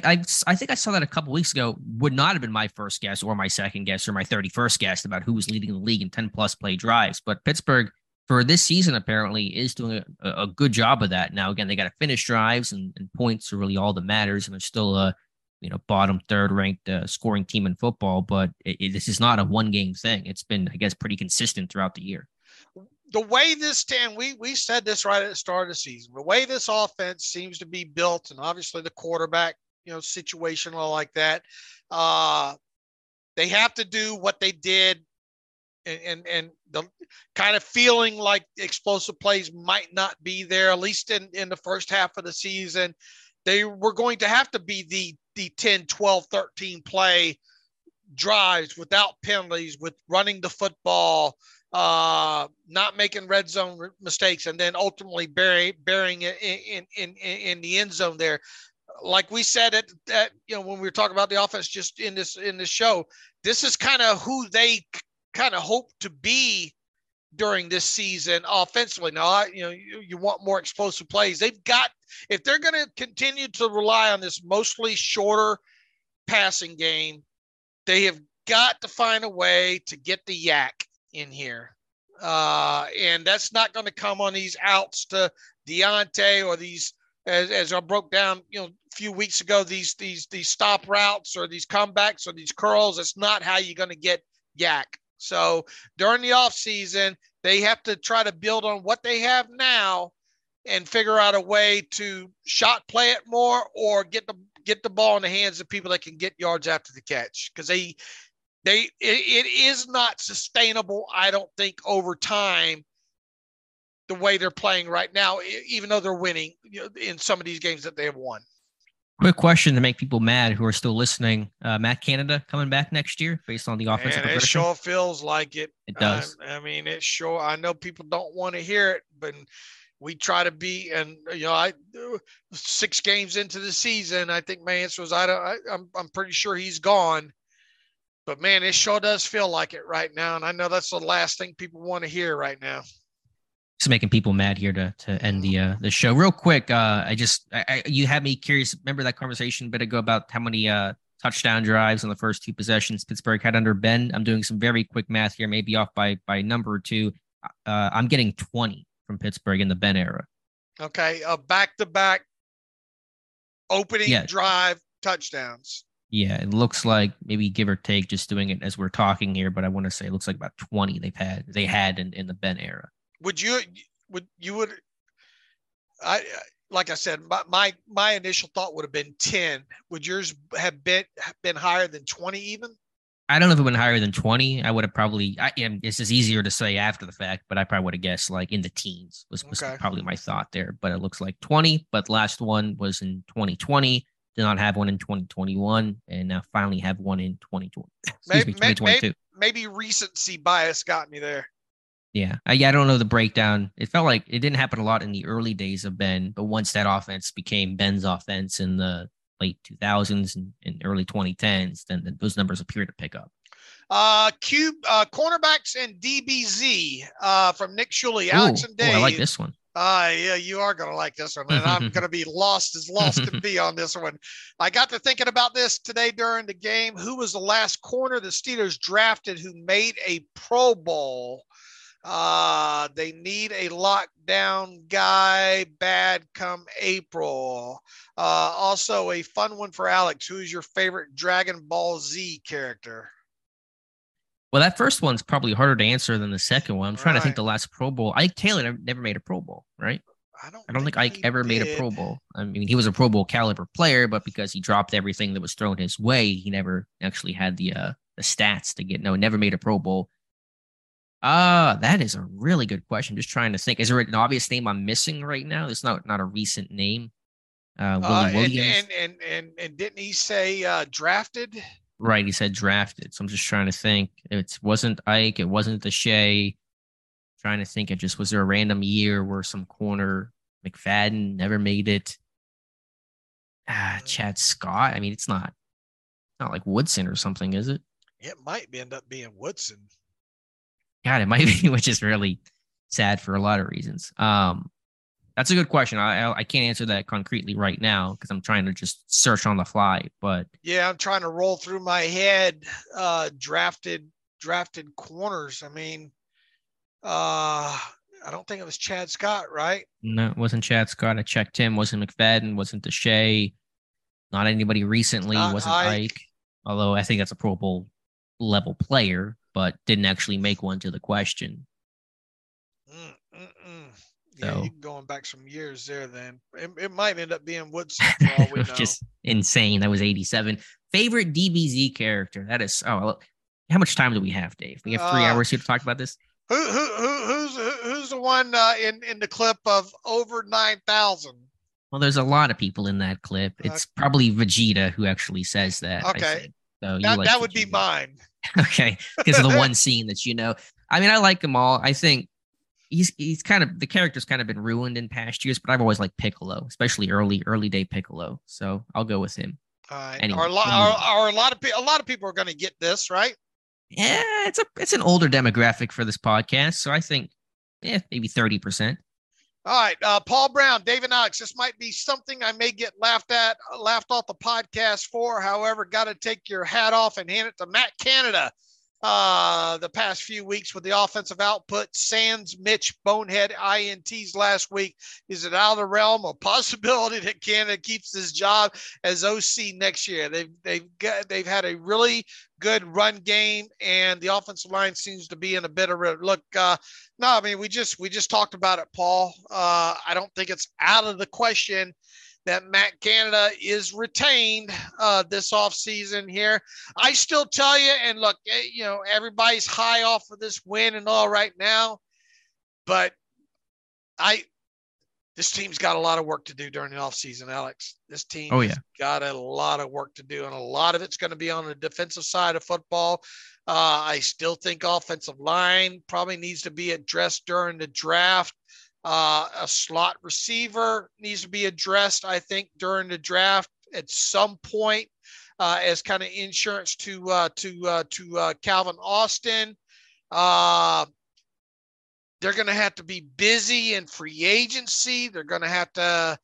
think I saw that a couple weeks ago. Would not have been my first guess or my second guess or my 31st guess about who was leading the league in 10-plus play drives. But Pittsburgh, for this season, apparently, is doing a good job of that. Now, again, they got to finish drives, and points are really all that matters, and they're still a bottom third-ranked scoring team in football, but this is not a one-game thing. It's been, I guess, pretty consistent throughout the year. The way this team, we said this right at the start of the season, the way this offense seems to be built, and obviously the quarterback, situational like that, they have to do what they did, and the kind of feeling like explosive plays might not be there, at least in the first half of the season. They were going to have to be the 10, 12, 13 play drives without penalties, with running the football, not making red zone mistakes, and then ultimately burying it in the end zone there. Like we said when we were talking about the offense just in this show, this is kind of who they kind of hope to be during this season offensively. Now, you want more explosive plays. They've got, if they're going to continue to rely on this mostly shorter passing game, they have got to find a way to get the yak in here. And that's not going to come on these outs to Diontae or these, as I broke down, a few weeks ago, these stop routes or these comebacks or these curls. That's not how you're going to get yak. So during the off season, they have to try to build on what they have now and figure out a way to shot play it more or get the ball in the hands of people that can get yards after the catch. Cause it is not sustainable. I don't think over time, the way they're playing right now, even though they're winning in some of these games that they have won. Quick question to make people mad who are still listening. Matt Canada coming back next year based on the offensive progression. It sure feels like it. It does. It sure, I know people don't want to hear it, but we try to be, and I 6 games into the season, I think my answer was, I'm pretty sure he's gone, but man, it sure does feel like it right now. And I know that's the last thing people want to hear right now. Just making people mad here to end the show real quick. You had me curious. Remember that conversation a bit ago about how many touchdown drives on the first 2 possessions Pittsburgh had under Ben? I'm doing some very quick math here, maybe off by number or 2. I'm getting 20 from Pittsburgh in the Ben era. Okay, back-to-back opening drive touchdowns. Yeah, it looks like maybe give or take, just doing it as we're talking here, but I want to say it looks like about 20 they had in the Ben era. Like I said, my initial thought would have been 10. Would yours have been higher than 20 even? I don't know if it went higher than 20. I would have probably, it's just easier to say after the fact, but I probably would have guessed like in the teens was probably my thought there, but it looks like 20, but last one was in 2020. Did not have one in 2021, and now finally have one in 2020. Excuse me, 2022. Maybe recency bias got me there. Yeah. I don't know the breakdown. It felt like it didn't happen a lot in the early days of Ben, but once that offense became Ben's offense in the late 2000s and early 2010s, then those numbers appear to pick up. Cornerbacks and DBZ from Nick Shuley, Alex and Dave. I like this one. Yeah, you are going to like this one, and I'm going to be lost can be on this one. I got to thinking about this today during the game. Who was the last corner the Steelers drafted who made a Pro Bowl? They need a lockdown guy bad come April. Also a fun one for Alex. Who is your favorite Dragon Ball Z character? Well, that first one's probably harder to answer than the second one. I'm trying to think the last Pro Bowl. Ike Taylor never made a Pro Bowl, right? I don't think Ike ever made a Pro Bowl. I mean, he was a Pro Bowl caliber player, but because he dropped everything that was thrown his way, he never actually had the stats to get. No, never made a Pro Bowl. That is a really good question. Just trying to think. Is there an obvious name I'm missing right now? It's not a recent name. Williams. And didn't he say drafted? Right, he said drafted. So I'm just trying to think. It wasn't Ike. It wasn't Shea. Trying to think. It just was there a random year where some corner McFadden never made it. Chad Scott. I mean, it's not like Woodson or something, is it? It might end up being Woodson. God, it might be, which is really sad for a lot of reasons. That's a good question. I can't answer that concretely right now because I'm trying to just search on the fly. But yeah, I'm trying to roll through my head. Drafted corners. I don't think it was Chad Scott, right? No, it wasn't Chad Scott. I checked him. Wasn't McFadden. Wasn't Deshea. Not anybody recently. Wasn't Ike. Although I think that's a Pro Bowl level player, but didn't actually make one to the question. Yeah, so, you're going back some years there then. It might end up being Woodson for all we know. Just insane. That was 87. Favorite DBZ character. That is how much time do we have, Dave? We have 3 hours here to talk about this. Who's the one in the clip of over 9,000? Well, there's a lot of people in that clip. It's probably Vegeta who actually says that. Okay. So that would be mine. Okay. Because of the one scene that I mean, I like them all. I think he's kind of, the character's kind of been ruined in past years, but I've always liked Piccolo, especially early day Piccolo. So I'll go with him. All right. Anyway, a lot of people are going to get this, right? Yeah, it's an older demographic for this podcast, so I think maybe 30%. All right, Paul Brown, David Knox. This might be something I may get laughed off the podcast for. However, got to take your hat off and hand it to Matt Canada. The past few weeks with the offensive output, sans Mitch Bonehead INTs last week, is it out of the realm of possibility that Canada keeps his job as OC next year? They've had a really good run game, and the offensive line seems to be in a bit of a look. No, I mean, we just talked about it, Paul. I don't think it's out of the question that Matt Canada is retained this offseason here. I still tell you, and look, you know, everybody's high off of this win and all right now, but this team's got a lot of work to do during the offseason, Alex. This team has got a lot of work to do, and a lot of it's going to be on the defensive side of football. I still think offensive line probably needs to be addressed during the draft. A slot receiver needs to be addressed, I think, during the draft at some point as kind of insurance to Calvin Austin. They're going to have to be busy in free agency. They're going to have to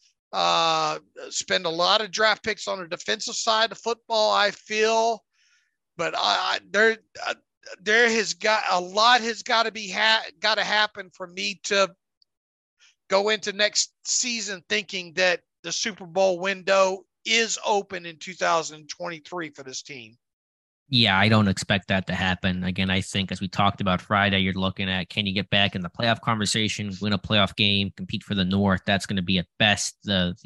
spend a lot of draft picks on the defensive side of football, I feel. But there has got a lot has got to be got to happen for me to go into next season thinking that the Super Bowl window is open in 2023 for this team. Yeah, I don't expect that to happen. Again, I think as we talked about Friday, you're looking at, can you get back in the playoff conversation, win a playoff game, compete for the North? That's going to be at best the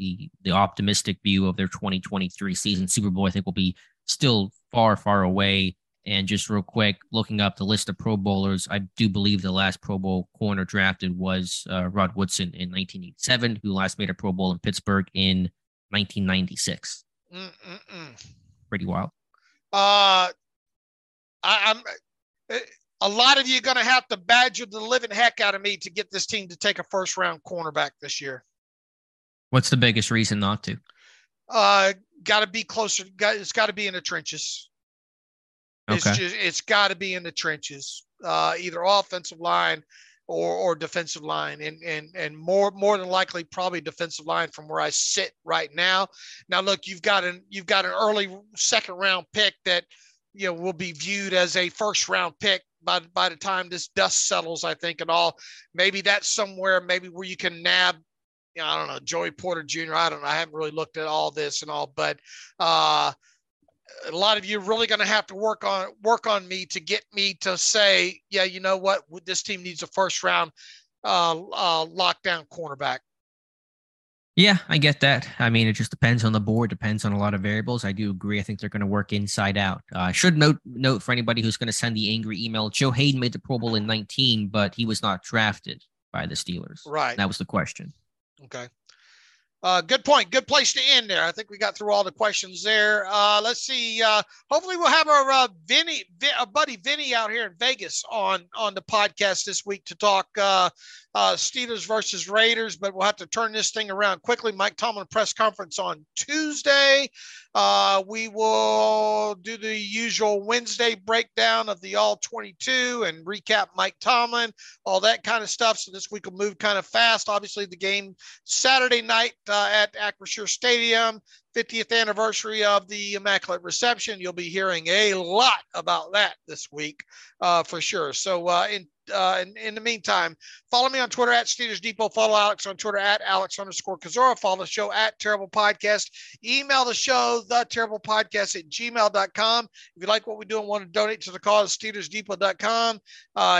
optimistic view of their 2023 season. Super Bowl, I think, will be still far, far away. And just real quick, looking up the list of Pro Bowlers, I do believe the last Pro Bowl corner drafted was Rod Woodson in 1987, who last made a Pro Bowl in Pittsburgh in 1996. Pretty wild. I'm a lot of you are going to have to badger the living heck out of me to get this team to take a first-round cornerback this year. What's the biggest reason not to? Got to be closer. It's got to be in the trenches. Okay. It's got to be in the trenches, either offensive line or defensive line, and more than likely probably defensive line from where I sit right now. Now, look, you've got an early second round pick that, you know, will be viewed as a first round pick by the time this dust settles, I think, and all. Maybe that's somewhere, maybe where you can nab, you know, I don't know, Joey Porter Jr. I don't know. I haven't really looked at all this and all, but a lot of you are really going to have to work on me to get me to say, yeah, you know what? This team needs a first round lockdown cornerback. Yeah, I get that. I mean, it just depends on the board, depends on a lot of variables. I do agree. I think they're going to work inside out. I should note for anybody who's going to send the angry email, Joe Hayden made the Pro Bowl in 19, but he was not drafted by the Steelers. Right. That was the question. Okay. Good point. Good place to end there. I think we got through all the questions there. Let's see. Hopefully we'll have our buddy Vinny out here in Vegas on the podcast this week to talk Steelers versus Raiders, but we'll have to turn this thing around quickly. Mike Tomlin press conference on Tuesday. We will do the usual Wednesday breakdown of the All 22 and recap Mike Tomlin, all that kind of stuff. So this week will move kind of fast. Obviously, the game Saturday night at Acrisure Stadium, 50th anniversary of the Immaculate Reception. You'll be hearing a lot about that this week for sure. So in the meantime, follow me on Twitter at Steelers Depot. Follow Alex on Twitter at Alex_Kozora. Follow the show at Terrible Podcast. Email the show, theterriblepodcast@gmail.com. If you like what we do and want to donate to the cause, SteelersDepot.com.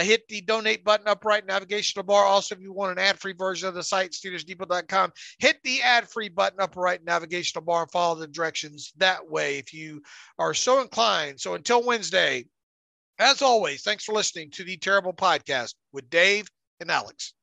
Hit the donate button up right navigational bar. Also, if you want an ad-free version of the site, SteelersDepot.com. Hit the ad-free button up right navigational bar and follow the directions that way if you are so inclined. So until Wednesday, as always, thanks for listening to The Terrible Podcast with Dave and Alex.